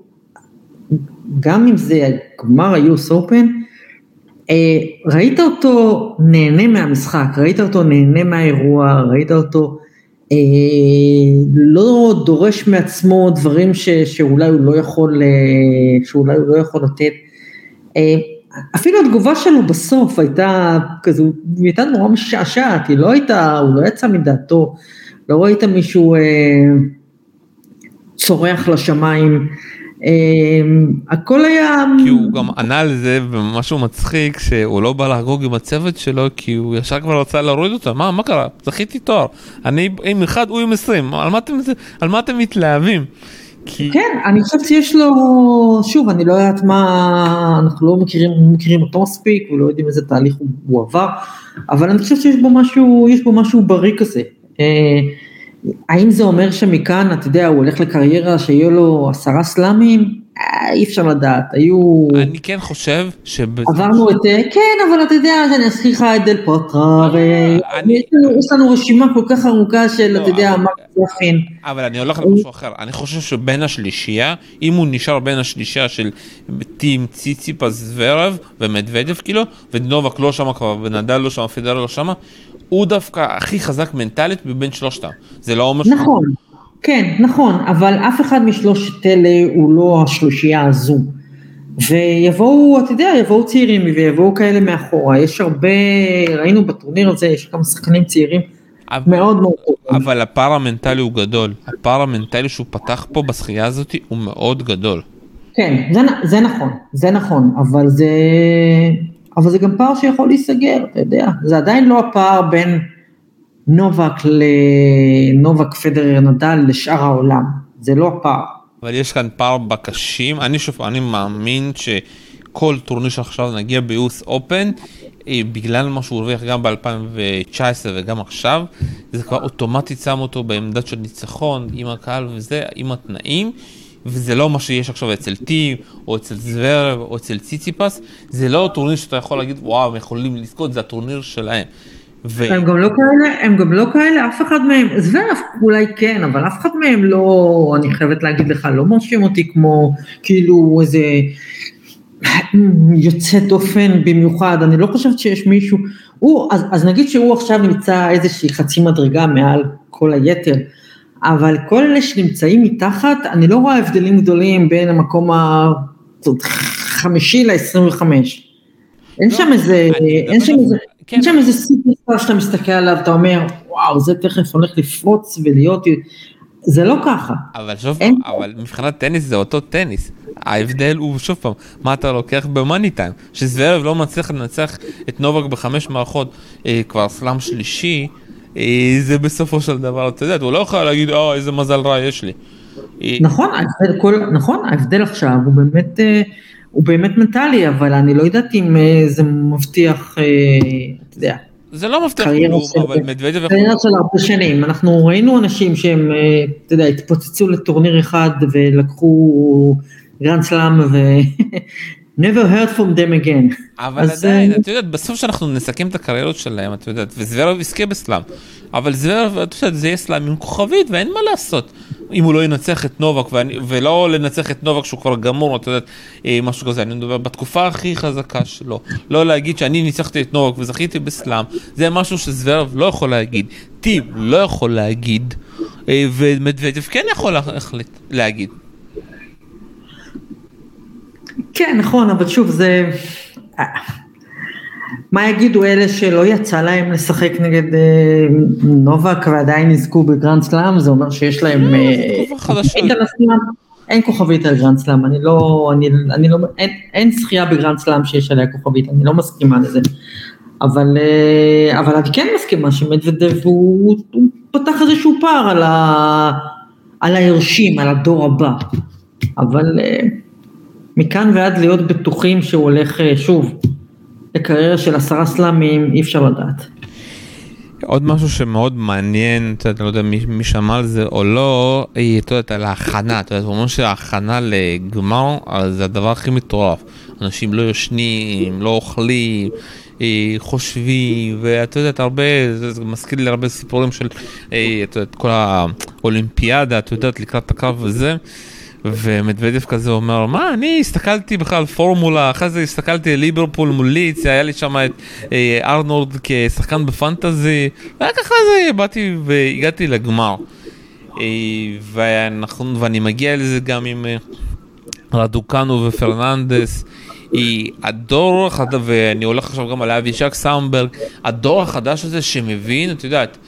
גם אם זה הגמר ה-יו אס Open, ראית אותו נהנה מהמשחק, ראית אותו נהנה מהאירוע, ראית אותו אה, לא דורש מעצמו דברים ש, שאולי הוא לא יכול, שאולי הוא לא יכול לתת. אה, אפילו התגובה שלו בסוף הייתה כזו, היא הייתה נורא משעשעת, היא לא הייתה, הוא לא יצא מדעתו, לא ראית מישהו אה, צורח לשמיים, הכל היה... כי הוא גם ענה על זה במשהו מצחיק, שהוא לא בא להגוג עם הצוות שלו, כי הוא ישר כבר רצה להוריד אותה, מה, מה קרה? זכיתי תואר, אני עם אחד, הוא עם עשרים, על מה אתם מתלהבים? כן, אני חושב שיש לו, שוב, אני לא יודעת מה, אנחנו לא מכירים אותו מספיק, ולא יודעים איזה תהליך הוא עבר, אבל אני חושב שיש בו משהו בריא כזה. האם זה אומר שמכאן, אתה יודע, הוא הולך לקריירה שיהיו לו עשרה סלאמים? אי אפשר לדעת, היו... אני כן חושב ש... עברנו את... כן, אבל אתה יודע, אני אזכיר לך את דל פוטרה, ויש לנו רשימה כל כך ארוכה של, אתה יודע, מה קצרפין. אבל אני הולך למשהו אחר, אני חושב שבין השלישייה, אם הוא נשאר בין השלישייה של טים ציציפס ורב, ומדוודב כאילו, ונובק לא שמה כבר, ונדל לא שמה, פדרר לא שמה, הוא דווקא הכי חזק מנטלית בבין שלושתם. זה לא אומר... נכון. כן, נכון, אבל אף אחד משלושת אלה הוא לא השלושייה הזו, ויבואו, אתה יודע, יבואו צעירים ויבואו כאלה מאחורה, יש הרבה, ראינו בטורניר הזה, יש כמה שחקנים צעירים אבל, מאוד מאוד טובים. אבל הפער המנטלי הוא גדול, הפער המנטלי שהוא פתח פה בשחייה הזאת הוא מאוד גדול. כן, זה, זה נכון, זה נכון, אבל זה, אבל זה גם פער שיכול להיסגר, אתה יודע, זה עדיין לא הפער בין, נובק לנובק פדרר נדל לשאר העולם, זה לא פער. אבל יש כאן פער בקשים, אני שוב, אני מאמין שכל טורניר שעכשיו נגיע ב-יו אס Open, בגלל מה שהוא הרוויח גם ב-אלפיים תשע עשרה וגם עכשיו, זה כבר אוטומטית שם אותו בעמדת של ניצחון, עם הקהל וזה, עם התנאים, וזה לא מה שיש עכשיו אצל טים, או אצל זוורב, או אצל ציציפס, זה לא טורניר שאתה יכול להגיד, וואו, הם יכולים לזכות, זה הטורניר שלהם. הם גם לא כאלה, הם גם לא כאלה, אף אחד מהם, זה אולי כן, אבל אף אחד מהם לא, אני חייבת להגיד לך, לא מרשים אותי כמו, כאילו איזה יוצא דופן במיוחד, אני לא חושבת שיש מישהו, הוא, אז, אז נגיד שהוא עכשיו נמצא איזושהי חצי מדרגה מעל כל היתר, אבל כל אלה שנמצאים מתחת, אני לא רואה הבדלים גדולים בין המקום החמישי ל-עשרים וחמש. אין שם איזה, אין שם איזה, אין שם איזה סיפור שאתה מסתכל עליו, אתה אומר, וואו, זה תכף הולך לפרוץ ולהיות, זה לא ככה. אבל שוב, אבל מבחינת טניס זה אותו טניס. ההבדל הוא שוב פעם, מה אתה לוקח במאני טיים, שזוורב לא מצליח לנצח את נובק בחמש מערכות, כבר סלאם שלישי, זה בסופו של דבר, אתה יודעת, הוא לא יכול להגיד, אה, איזה מזל רע יש לי. נכון, ההבדל עכשיו הוא באמת, הוא באמת מנטלי, אבל אני לא יודעת אם זה מבטיח, אתה יודע. זה לא מבטיח, אבל מדויד זה. קריירה של הרבה שנים, אנחנו ראינו אנשים שהם, אתה יודע, התפוצצו לטורניר אחד ולקחו גרנד סלאם ו... never heard from them again. אבל עדיין, את יודעת, בסוף שאנחנו נסכם את הקריירות שלהם, את יודעת, וזוורב יזכה בסלאם, אבל זוורב, את יודעת, זה יהיה סלאם עם כוכבית, ואין מה לעשות, אם הוא לא ינצח את נובק, ולא לנצח את נובק שהוא כבר גמור, את יודעת, משהו כזה, אני מדבר בתקופה הכי חזקה שלו, לא להגיד שאני ניצחתי את נובק וזכיתי בסלאם, זה משהו שזוורב לא יכול להגיד, טיב לא יכול להגיד, ומדוודף כן יכול להגיד. כן, נכון, אבל שוב, זה... מה יגידו אלה שלא יצא להם לשחק נגד נובק ועדיין נזכו בגרנד סלאם? זה אומר שיש להם... אין כוכבית על גרנד סלאם, אני לא... אין שחייה בגרנד סלאם שיש עליה כוכבית, אני לא מסכימה לזה. אבל אני כן מסכימה שמדוודב הוא פתח איזשהו פער על ההרשים, על הדור הבא. אבל... מכאן ועד להיות בטוחים שהוא הולך שוב לקריירה של עשרה סלאמים, אי אפשר לדעת. עוד משהו שמאוד מעניין, אתה לא יודע מי שמע על זה או לא, היא יודעת על ההכנה, אתה יודע, הוא אומר שההכנה לגמר, זה הדבר הכי מטורף. אנשים לא יושנים, לא אוכלים, חושבים, ואתה יודעת הרבה, זה מזכיר לי הרבה סיפורים של, אתה יודעת, כל האולימפיאדה, אתה יודעת, לקראת הקרב וזה, ומדוודף כזה אומר, מה, אני הסתכלתי בכלל פורמולה, אחרי זה הסתכלתי על ליברפול מול ליץ, היה לי שם את ארנורד כשחקן בפנטזי, ורק אחרי זה באתי והגעתי לגמר. ואנחנו, ואני מגיע לזה גם עם רדוקנו ופרננדס, הדור החדש, ואני הולך עכשיו גם על אבישק סמברג, הדור החדש הזה שמבין, את יודעת,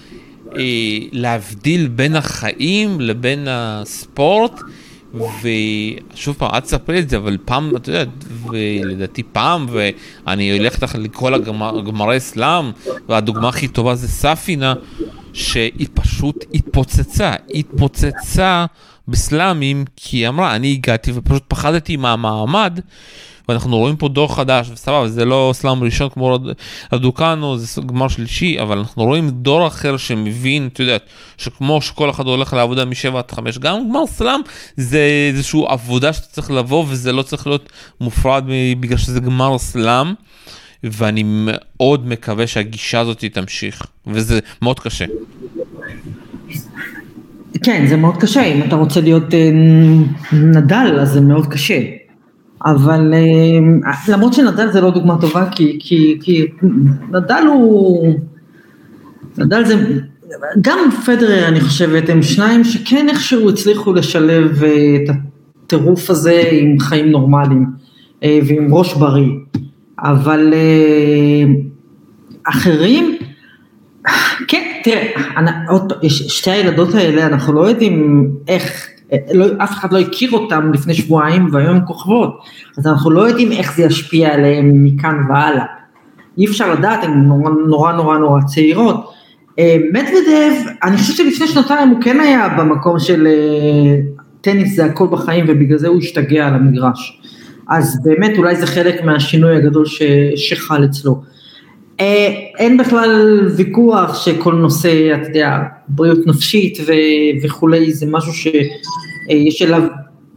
להבדיל בין החיים לבין הספורט, ושוב פעם, את ספרי את זה, אבל פעם, את יודעת, ולדעתי פעם, ואני הולך לך לכל הגמרי סלאם, והדוגמה הכי טובה זה ספינה, שהיא פשוט התפוצצה, התפוצצה בסלאמים, כי היא אמרה, אני הגעתי ופשוט פחדתי מהמעמד, ואנחנו רואים פה דור חדש, וסבב, זה לא סלאם ראשון כמו רדוקנו, זה גמר שלישי, אבל אנחנו רואים דור אחר שמבין, אתה יודעת, שכמו שכל אחד הולך לעבודה משבע עד חמש, גם גמר סלאם זה איזשהו עבודה שאתה צריך לבוא, וזה לא צריך להיות מופרד בגלל שזה גמר סלאם, ואני מאוד מקווה שהגישה הזאת תמשיך, וזה מאוד קשה. כן, זה מאוד קשה, אם אתה רוצה להיות נדל, אז זה מאוד קשה. אבל למרות שנדל זה לא דוגמה טובה, כי, כי, כי נדל הוא, נדל זה, גם פדרר אני חושבת, הם שניים שכן איכשהו הצליחו לשלב את הטירוף הזה עם חיים נורמליים, ועם ראש בריא, אבל אחרים, כן, תראה, שתי הילדות האלה, אנחנו לא יודעים איך, לא, אף אחד לא הכיר אותם לפני שבועיים והיום כוכבות, אז אנחנו לא יודעים איך זה ישפיע עליהם מכאן והלאה, אי אפשר לדעת, הן נורא נורא נורא, נורא צעירות. מדוודב, אני חושבת שלפני שנתיים הוא כן היה במקום של טניס זה הכל בחיים, ובגלל זה הוא השתגע על המגרש, אז באמת אולי זה חלק מהשינוי הגדול ש, שחל אצלו. אין בכלל ויכוח שכל נושא, אתה יודע, בריאות נפשית וכולי, זה משהו שיש אליו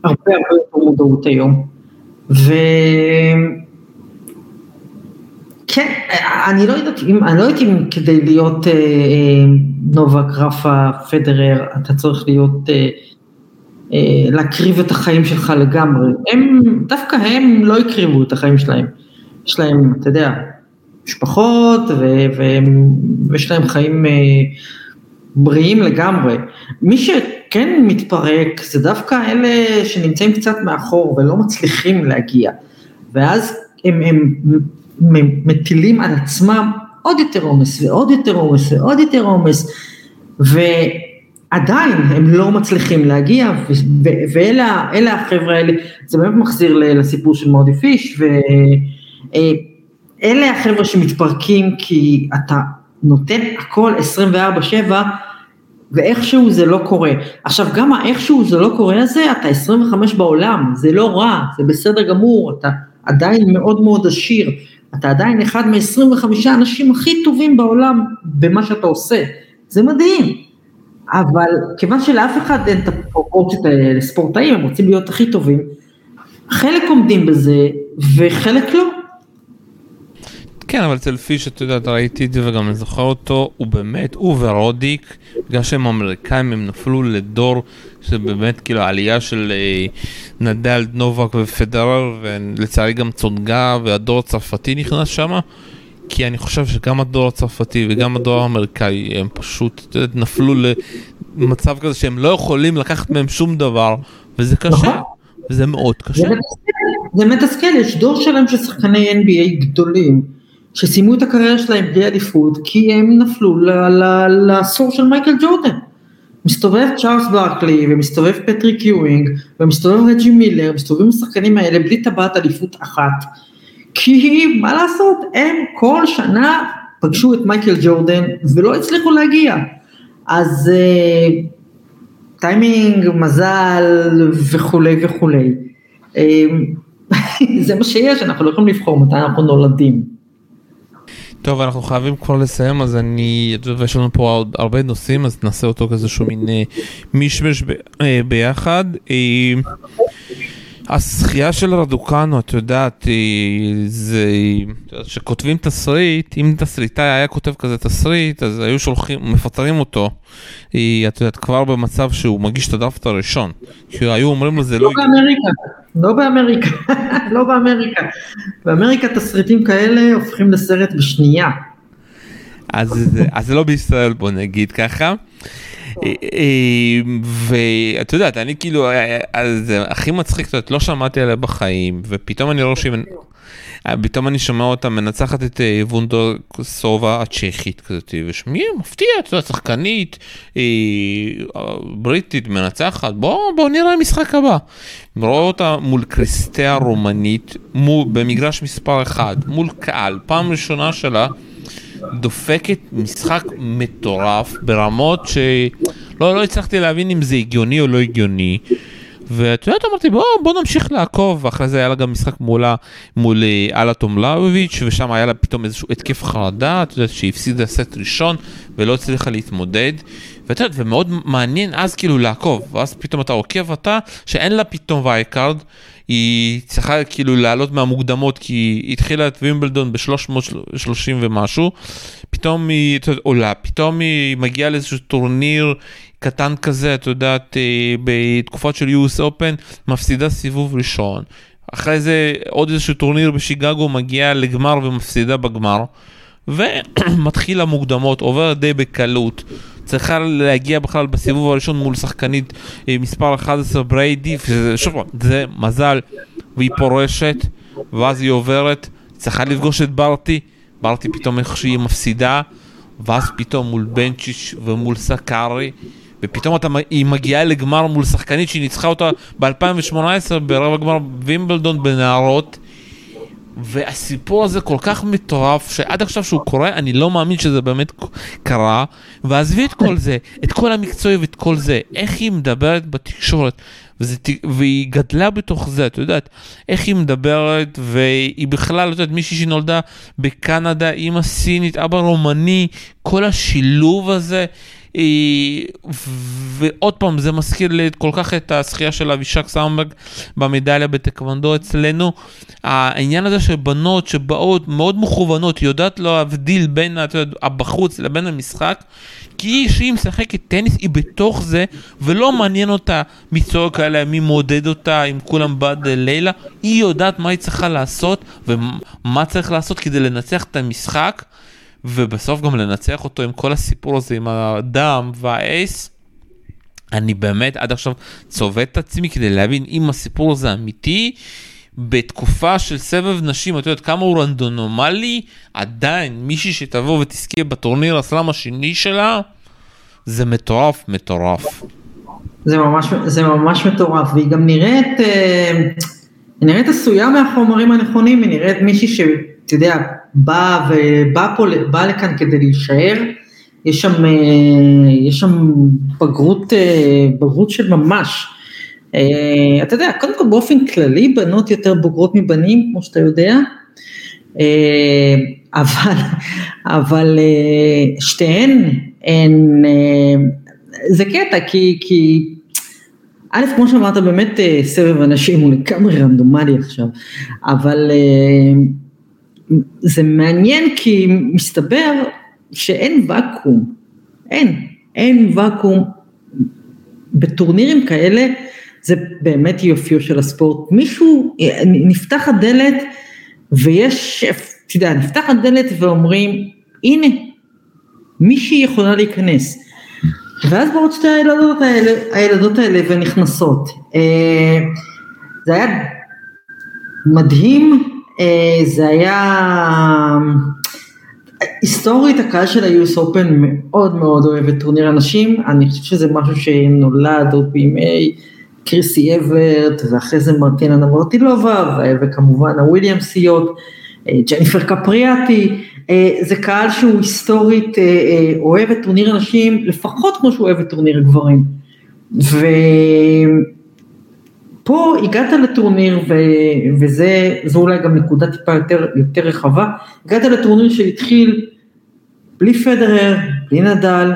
הרבה הרבה יותר מודעות היום. וכן, אני לא יודעת, אני לא יודעת אם כדי להיות נובק, רפה, פדרר, אתה צריך להיות, להקריב את החיים שלך לגמרי. הם, דווקא הם לא הקריבו את החיים שלהם. יש להם, אתה יודע, משפחות, ויש להם חיים בריאים לגמרי. מי שכן מתפרק זה דווקא אלה שנמצאים קצת מאחור ולא מצליחים להגיע, ואז הם, הם, הם, הם מטילים על עצמם עוד יותר עומס ועוד יותר עומס ועוד יותר עומס, ועדיין הם לא מצליחים להגיע, ו- ו- ואלה אלה החבר'ה האלה, זה באמת מחזיר לסיפור של מודי פיש, ואלה החבר'ה שמתפרקים כי אתה נותן הכל עשרים וארבע שבע, ואיכשהו זה לא קורה. עכשיו גם האיכשהו זה לא קורה הזה, אתה עשרים וחמש בעולם, זה לא רע, זה בסדר גמור, אתה עדיין מאוד מאוד עשיר, אתה עדיין אחד מ-עשרים וחמישה אנשים הכי טובים בעולם במה שאתה עושה, זה מדהים, אבל כיוון שלאף אחד אין את הפרופורציות לספורטאים, הם רוצים להיות הכי טובים, חלק עומדים בזה וחלק לא. כן, אבל אצל פיש, אתה יודע, אתה ראיתי את זה וגם אני זוכר אותו, הוא באמת, הוא ורודיק, בגלל שהם אמריקאים, הם נפלו לדור, שזה באמת כאילו העלייה של נדל, נובק ופדרר, ולצערי גם צונגה, והדור הצרפתי נכנס שמה, כי אני חושב שגם הדור הצרפתי וגם הדור האמריקאי, הם פשוט נפלו למצב כזה שהם לא יכולים לקחת מהם שום דבר, וזה קשה, וזה מאוד קשה. זה מתסכל, יש דור שלם של שחקני אן בי איי גדולים, שסיימו את הקריירה שלהם בלי עדיפות, כי הם נפלו לעשור של מייקל ג'ורדן. מסתובב צ'ארלס ברקלי, ומסתובב פטריק יואינג, ומסתובב רג'י מילר, מסתובבים השחקנים האלה בלי טבעת עדיפות אחת. כי מה לעשות? הם כל שנה פגשו את מייקל ג'ורדן, ולא הצליחו להגיע. אז טיימינג, מזל, וכו' וכו'. זה מה שיש, אנחנו לא יכולים לבחור מתי אנחנו נולדים. טוב, אנחנו חייבים כבר לסיים, אז אני, יש לנו פה עוד הרבה נושאים, אז נעשה אותו כאיזשהו מין מישמש ב, ביחד. השחייה של רדוקנו, את יודעת, זה, שכותבים תסריט, אם תסריטאי היה כותב כזה תסריט, אז היו שולחים, מפטרים אותו, את יודעת, כבר במצב שהוא מגיש את הדפת הראשון, כי היו אומרים לו זה לא... לא באמריקה, לא באמריקה, לא באמריקה. באמריקה תסריטים כאלה הופכים לסרט בשנייה. אז זה לא בישראל, בוא נגיד ככה. ואת יודעת, אני כאילו, אז הכי מצחיק, את לא שמעתי עליה בחיים, ופתאום אני רואה שהיא, פתאום אני שומע אותה מנצחת את וונדרסובה הצ'כית כזאת, ושמי מפתיע, את יודעת, שחקנית, בריטית, מנצחת, בואו נראה המשחק הבא. רואה אותה מול קריסטיה רומנית, במגרש מספר אחד, מול קהל, פעם ראשונה שלה, דופקת משחק מטורף ברמות שלא לא הצלחתי להבין אם זה הגיוני או לא הגיוני, ואת יודעת אמרתי בוא, בוא נמשיך לעקוב, ואחרי זה היה לה גם משחק מולה מול אלה טומלאוביץ' ושם היה לה פתאום איזשהו התקף חרדה, את יודעת שהיא הפסידה סט ראשון ולא הצליחה להתמודד, ואת יודעת ומאוד מעניין אז כאילו לעקוב, ואז פתאום אתה עוקב אתה שאין לה פתאום וייקארד, היא צריכה כאילו לעלות מהמוקדמות, כי היא התחילה את וימבלדון ב-שלוש מאות ושלושים ומשהו, פתאום היא, אתה יודע, עולה, פתאום היא מגיעה לאיזשהו טורניר קטן כזה, אתה יודעת, בתקופת של יו אס Open, מפסידה סיבוב ראשון, אחרי זה עוד איזשהו טורניר בשיגגו, מגיעה לגמר ומפסידה בגמר, ומתחילה מוקדמות, עובר די בקלות, צריכה להגיע בכלל בסיבוב הראשון מול שחקנית מספר אחת עשרה בריידי, שוב, זה מזל, והיא פורשת, ואז היא עוברת, צריכה לפגוש את ברטי, ברטי פתאום איך שהיא מפסידה, ואז פתאום מול בנצ'יץ' ומול סקארי, ופתאום אתה, היא מגיעה לגמר מול שחקנית שהיא ניצחה אותה ב-אלפיים שמונה עשרה ברבע גמר וימבלדון בנערות, והסיפור הזה כל כך מטורף שעד עכשיו שהוא קורה אני לא מאמין שזה באמת קרה, ועזבי את כל זה, את כל המקצועי ואת כל זה, איך היא מדברת בתקשורת, וזה, והיא גדלה בתוך זה, את יודעת, איך היא מדברת, והיא בכלל, את יודעת, מישהי שנולדה בקנדה, אמא סינית, אבא רומני, כל השילוב הזה, ועוד פעם זה מזכיר לי כל כך את השחייה של אבישק סמברג במדליה בטקוונדו אצלנו, העניין הזה של בנות שבאות מאוד מכוונות, יודעת להבדיל בין הבחוץ לבין המשחק, כי שהיא משחקת טניס היא בתוך זה, ולא מעניין אותה מצורך כאלה, מי מודד אותה, אם כולם בעד לילה, היא יודעת מה היא צריכה לעשות ומה צריך לעשות כדי לנצח את המשחק, ובסוף גם לנצח אותו עם כל הסיפור הזה, עם הדם והאייס, אני באמת עד עכשיו צובד את עצמי כדי להבין אם הסיפור הזה אמיתי, בתקופה של סבב נשים, את יודעת כמה הוא רנדונומלי, עדיין מישהי שתבוא ותזכה בטורניר הסלאם השני שלה, זה מטורף, מטורף. זה ממש, זה ממש מטורף, והיא גם נראית, נראית עשויה מהחומרים הנכונים, היא נראית מישהי שאתה יודע, באה ובא פה, באה לכאן כדי להישאר, יש שם, יש שם בגרות, בגרות של ממש, אתה יודע, קודם כל באופן כללי, בנות יותר בוגרות מבנים, כמו שאתה יודע, אבל, אבל שתיהן, הן, זה קטע, כי, כי, א', כמו שאמרת, באמת סבב אנשים, הוא לגמרי רנדומלי עכשיו, אבל זה מעניין, כי מסתבר שאין וקום, אין, אין וקום, בטורנירים כאלה, זה באמת יופיו של הספורט, מישהו, נפתח הדלת, ויש, תדע, נפתח הדלת ואומרים, הנה, מישהי יכולה להיכנס, ואז באות שתי הילדות האלה, הילדות האלה ונכנסות, זה היה מדהים, זה היה, היסטורית, הקהל של ה-יו אס Open מאוד מאוד אוהב את טורניר הנשים, אני חושב שזה משהו שנולד עוד בימי, קריסי אברט, ואחרי זה מרטינה נברטילובה, וכמובן הוויליאמסיות, ג'ניפר קפריאטי, זה קהל שהוא היסטורית אוהב את טורניר הנשים, לפחות כמו שהוא אוהב את טורניר גברים. ופה הגעת לטורניר, וזה אולי גם נקודה טיפה יותר, יותר רחבה, הגעת לטורניר שהתחיל בלי פדרר, בלי נדל,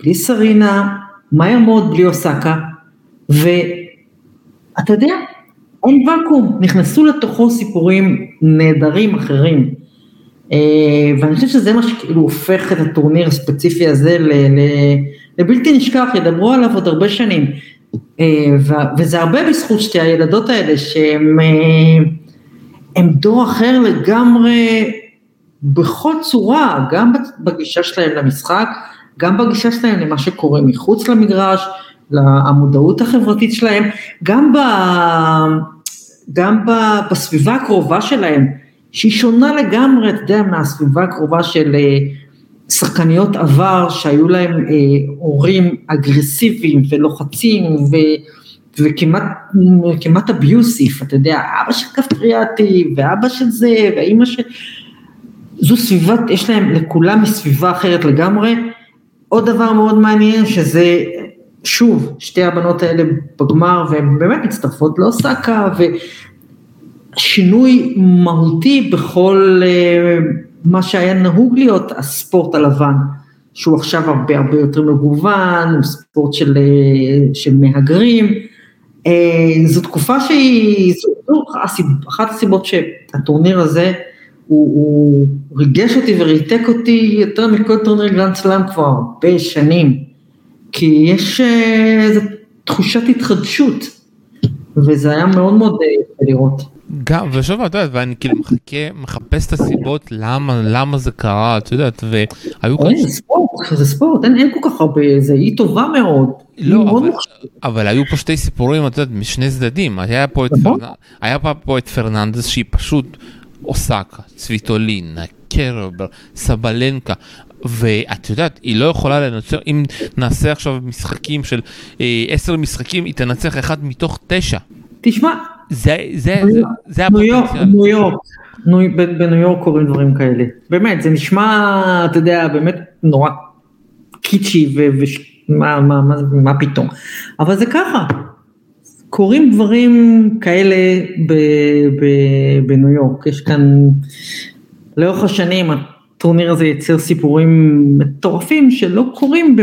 בלי סרינה, מהר מאוד בלי אוסקה, ו... אתה יודע, אין וקום, נכנסו לתוכו סיפורים נהדרים אחרים, ואני חושב שזה מה שכאילו הופך את הטורניר הספציפי הזה לבלתי נשכח, ידברו עליו עוד הרבה שנים, וזה הרבה בזכות שתי הילדות האלה, שהם דור אחר לגמרי, בכל צורה, גם בגישה שלהם למשחק, גם בגישה שלהם למה שקורה מחוץ למגרש, למודעות החברתית שלהם, גם, ב, גם ב, בסביבה הקרובה שלהם, שהיא שונה לגמרי, אתה יודע, מהסביבה הקרובה של שחקניות עבר, שהיו להם אה, הורים אגרסיביים ולוחצים, ו, וכמעט כמעט אביוסיף, אתה יודע, אבא של קפריאטי, ואבא של זה, ואמא של... זו סביבת, יש להם לכולם מסביבה אחרת לגמרי, עוד דבר מאוד מעניין, שזה... שוב, שתי הבנות האלה בגמר, והן באמת מצטרפות לאוסקה, ושינוי מהותי בכל מה שהיה נהוג להיות הספורט הלבן, שהוא עכשיו הרבה הרבה יותר מגוון, הוא ספורט של, של מהגרים, זו תקופה שהיא, זו אחת הסיבות שהטורניר הזה, הוא, הוא ריגש אותי וריתק אותי יותר מכל טורניר גרנד סלאם כבר הרבה שנים, כי יש איזו תחושת התחדשות, וזה היה מאוד מאוד לראות. גם, ושוב, את יודעת, ואני כאילו מחכה, מחפש את הסיבות, למה, למה זה קרה, את יודעת, והיו כאלה... זה ספורט, זה ספורט, אין כל כך הרבה, היא טובה מאוד. לא, אבל היו פה שתי סיפורים, את יודעת, משני צדדים, היה פה את פרננדס, שהיא פשוט אוסקה, צוויטולינה, קרבר, סבלנקה, ואת יודעת, היא לא יכולה לנצח, אם נעשה עכשיו משחקים של עשר משחקים, היא תנצח אחד מתוך תשע. תשמע, זה, זה, זה, זה הפוטנציאל. ניו יורק, בניו יורק קוראים דברים כאלה. באמת, זה נשמע, אתה יודע, באמת נורא קיצ'י, ומה, מה, מה, מה פתאום. אבל זה ככה, קוראים דברים כאלה בניו יורק. יש כאן, לאורך השנים, הטורניר הזה ייצר סיפורים מטורפים שלא קורים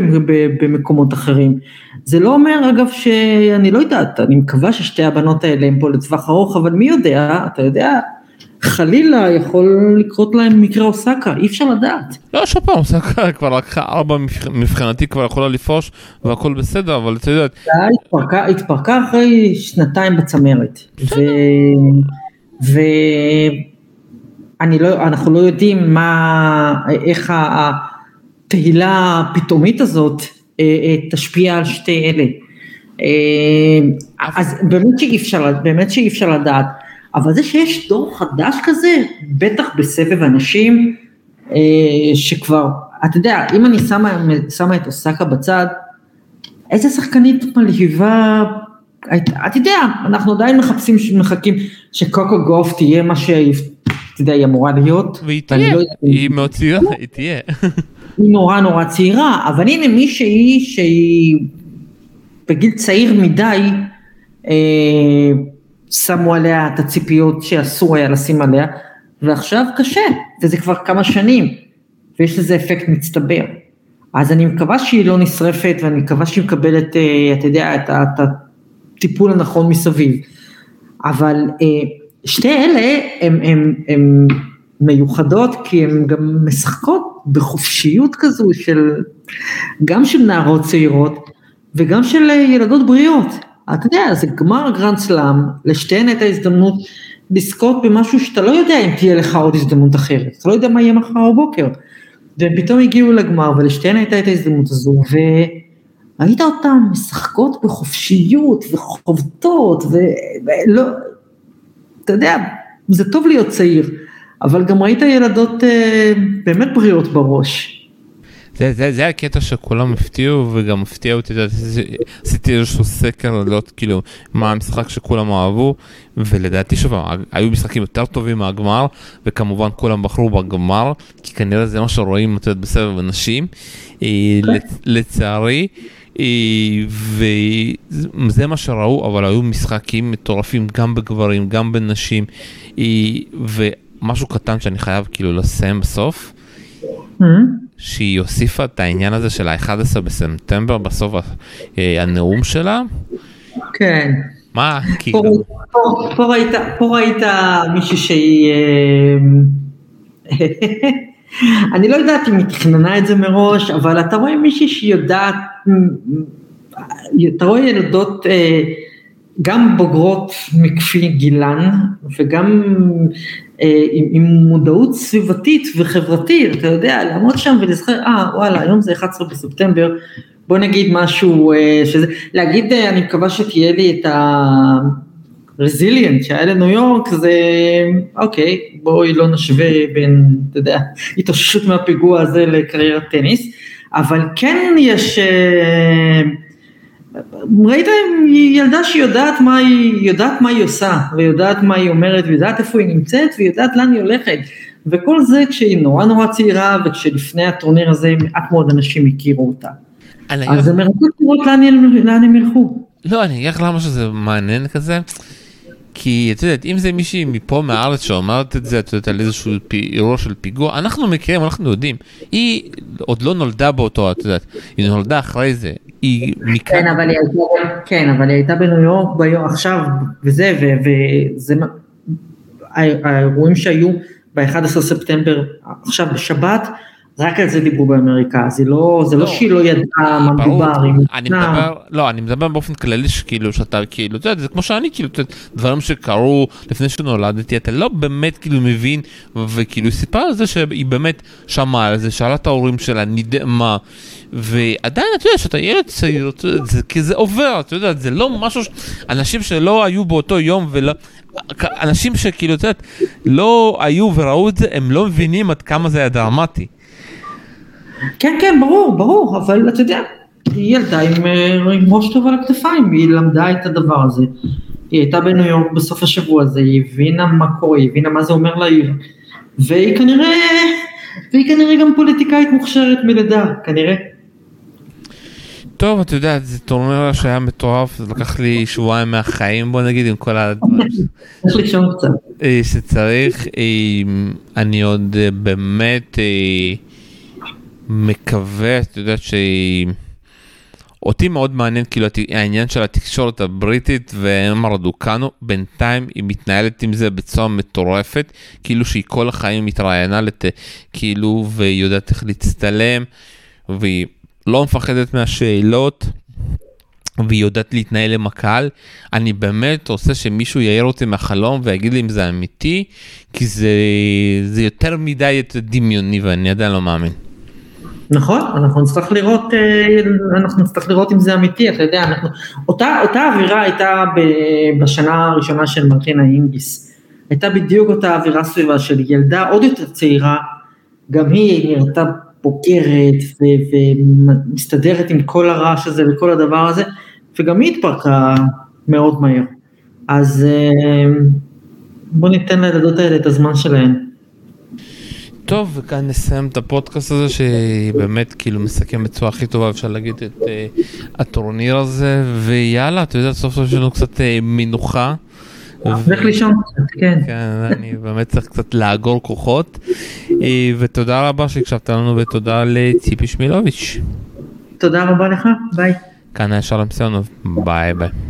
במקומות אחרים. זה לא אומר, אגב, שאני לא יודעת, אני מקווה ששתי הבנות האלה הם פה לטווח ארוך, אבל מי יודע, אתה יודע, חלילה יכול לקרות להם מקרה אוסקה, אי אפשר לדעת. לא, שפעם אוסקה כבר לקחה ארבע, מבחינתי כבר יכולה לפרוש והכל בסדר, אבל אתה יודעת. התפרקה, התפרקה אחרי שנתיים בצמרת. ו... ו... אני לא, אנחנו לא יודעים מה, איך התהילה הפתאומית הזאת תשפיע על שתי אלה. אז באמת שאי אפשר, באמת שאי אפשר לדעת, אבל זה שיש דור חדש כזה, בטח בסבב אנשים שכבר, אתה יודע, אם אני שמה, שמה את אוסקה בצד, איזה שחקנית מלהיבה, אתה יודע, אנחנו עדיין מחפשים, מחכים שקוקו גוף תהיה מה שהיא אמורה להיות. והיא תהיה, היא מאוד צעירה, היא תהיה. היא נורא נורא צעירה, אבל הנה מישהי שהיא בגיל צעיר מדי, שמו עליה את הציפיות שאסור היה לשים עליה, ועכשיו קשה, וזה כבר כמה שנים, ויש לזה אפקט מצטבר. אז אני מקווה שהיא לא נשרפת, ואני מקווה שהיא מקבלת, אתה יודע, את הטיפול הנכון מסביב. אבל שתי אלה, הן מיוחדות, כי הן גם משחקות בחופשיות כזו, גם של נערות צעירות, וגם של ילדות בריאות. אתה יודע, זה גמר גרנד סלאם, לשתיהן את ההזדמנות לזכות במשהו שאתה לא יודע אם תהיה לך עוד הזדמנות אחרת, אתה לא יודע מה יהיה מחר או בוקר, ופתאום הגיעו לגמר, ולשתיהן הייתה את ההזדמנות הזו, והיית אותן משחקות בחופשיות, וחובטות, ולא, אתה יודע, זה טוב להיות צעיר, אבל גם ראית ילדות באמת בריאות בראש. זה, זה, זה הקטע שכולם הפתיעו, וגם הפתיעו אותי, עשיתי איזשהו סקר, לדעת כאילו מה המשחק שכולם אהבו, ולדעתי שוב, היו משחקים יותר טובים מהגמר, וכמובן כולם בחרו בגמר, כי כנראה זה מה שרואים בסבב אנשים, לצערי, וזה מה שראו, אבל היו משחקים מטורפים גם בגברים, גם בנשים, ומשהו קטן שאני חייב כאילו לסיים בסוף, שהיא הוסיפה את העניין הזה של ה-אחד עשר בספטמבר, בסוף הנאום שלה. כן. מה? פה ראית מישהו שהיא... אני לא יודעת אם היא תכננה את זה מראש, אבל אתה רואה מישהו שיודעת, אתה רואה ילדות גם בוגרות מכפי גילן, וגם... עם, עם מודעות סביבתית וחברתית, אתה יודע, לעמוד שם ולזכר, אה, וואלה, היום זה אחד עשר בספטמבר, בוא נגיד משהו, שזה, להגיד, אני מקווה שתהיה לי את ה-resilient שהיה לניו יורק, זה, אוקיי, בואי לא נשווה בין, אתה יודע, התאוששות מהפיגוע הזה לקריירת טניס, אבל כן יש... ראית ילדה שיודעת מה היא, יודעת מה היא עושה, ויודעת מה היא אומרת, ויודעת איפה היא נמצאת, ויודעת לאן היא הולכת, וכל זה כשהיא נורא נורא צעירה, וכשלפני הטורניר הזה מעט מאוד אנשים הכירו אותה. אז זה מרתק לראות לאן הם ילכו. לא, אני אגיד למה שזה מעניין כזה, כי את יודעת, אם זה מישהי מפה מהארץ שאומרת את זה, את יודעת על איזשהו אירוע של פיגוע, אנחנו מכירים, אנחנו יודעים, היא עוד לא נולדה באותו, את יודעת, היא נולדה אחרי זה, היא מכאן... כן, אבל היא הייתה, כן, אבל היא הייתה בניו יורק ביום עכשיו, וזה, וזה, האירועים שהיו ב-אחד עשר ספטמבר, עכשיו בשבת, רק על זה דיברו באמריקה, זה לא, זה לא שהיא לא ידעה מה מדובר. אני מדבר, לא, אני מדבר באופן כללי שכאילו, שאתה כאילו, אתה יודע, זה כמו שאני כאילו, דברים שקרו לפני שנולדתי, אתה לא באמת כאילו מבין, וכאילו סיפר על זה שהיא באמת שמעה על זה, שאלה את ההורים שלה, נדמה, ועדיין אתה יודע שאתה ילד צעיר, כי זה עובר, אתה יודע, זה לא משהו, אנשים שלא היו באותו יום ולא, אנשים שכאילו, אתה יודע, לא היו וראו את זה, הם לא מבינים עד כמה זה היה דרמטי. כן, כן, ברור, ברור, אבל אתה יודע, היא ילדה עם ראש טוב על הכתפיים, היא למדה את הדבר הזה, היא הייתה בניו יורק בסוף השבוע הזה, היא הבינה מה קורה, היא הבינה מה זה אומר לעיר, והיא כנראה, והיא כנראה גם פוליטיקאית מוכשרת מלידה, כנראה. טוב, אתה יודע, זה טורניר שהיה מטורף, זה לקח לי שבועיים מהחיים, בוא נגיד, עם כל הדברים. יש לי שם קצת. שצריך, אני עוד באמת... מקווה, אתה יודעת שהיא, אותי מאוד מעניין כאילו העניין של התקשורת הבריטית ומרדוקנו, בינתיים היא מתנהלת עם זה בצורה מטורפת, כאילו שהיא כל החיים מתראיינה לת... כאילו, והיא יודעת איך להצטלם, והיא לא מפחדת מהשאלות, והיא יודעת להתנהל עם הקהל, אני באמת רוצה שמישהו יעיר אותי מהחלום ויגיד לי אם זה אמיתי, כי זה, זה יותר מדי דמיוני ואני עדיין לא מאמין. נכון, אנחנו נצטרך לראות, אנחנו נצטרך לראות אם זה אמיתי, אתה יודע, אנחנו, אותה, אותה אווירה הייתה ב, בשנה הראשונה של מרטינה אינגיס, הייתה בדיוק אותה אווירה סביבה של ילדה עוד יותר צעירה, גם היא נראתה בוקרת ומסתדרת עם כל הרעש הזה וכל הדבר הזה, וגם היא התפרקה מאוד מהר. אז בוא ניתן לילדות האלה את הזמן שלהן. טוב, וכאן נסיים את הפודקאסט הזה, שבאמת כאילו מסכם בצורה הכי טובה, אפשר להגיד את הטורניר הזה, ויאללה, אתה יודע, סוף סוף שלנו קצת מנוחה. צריך לישון, כן. כן, אני באמת צריך קצת לאגור כוחות, ותודה רבה שהקשבת לנו, ותודה לציפי שמילוביץ'. תודה רבה לך, ביי. כאן היה שלום סיונוב, ביי ביי.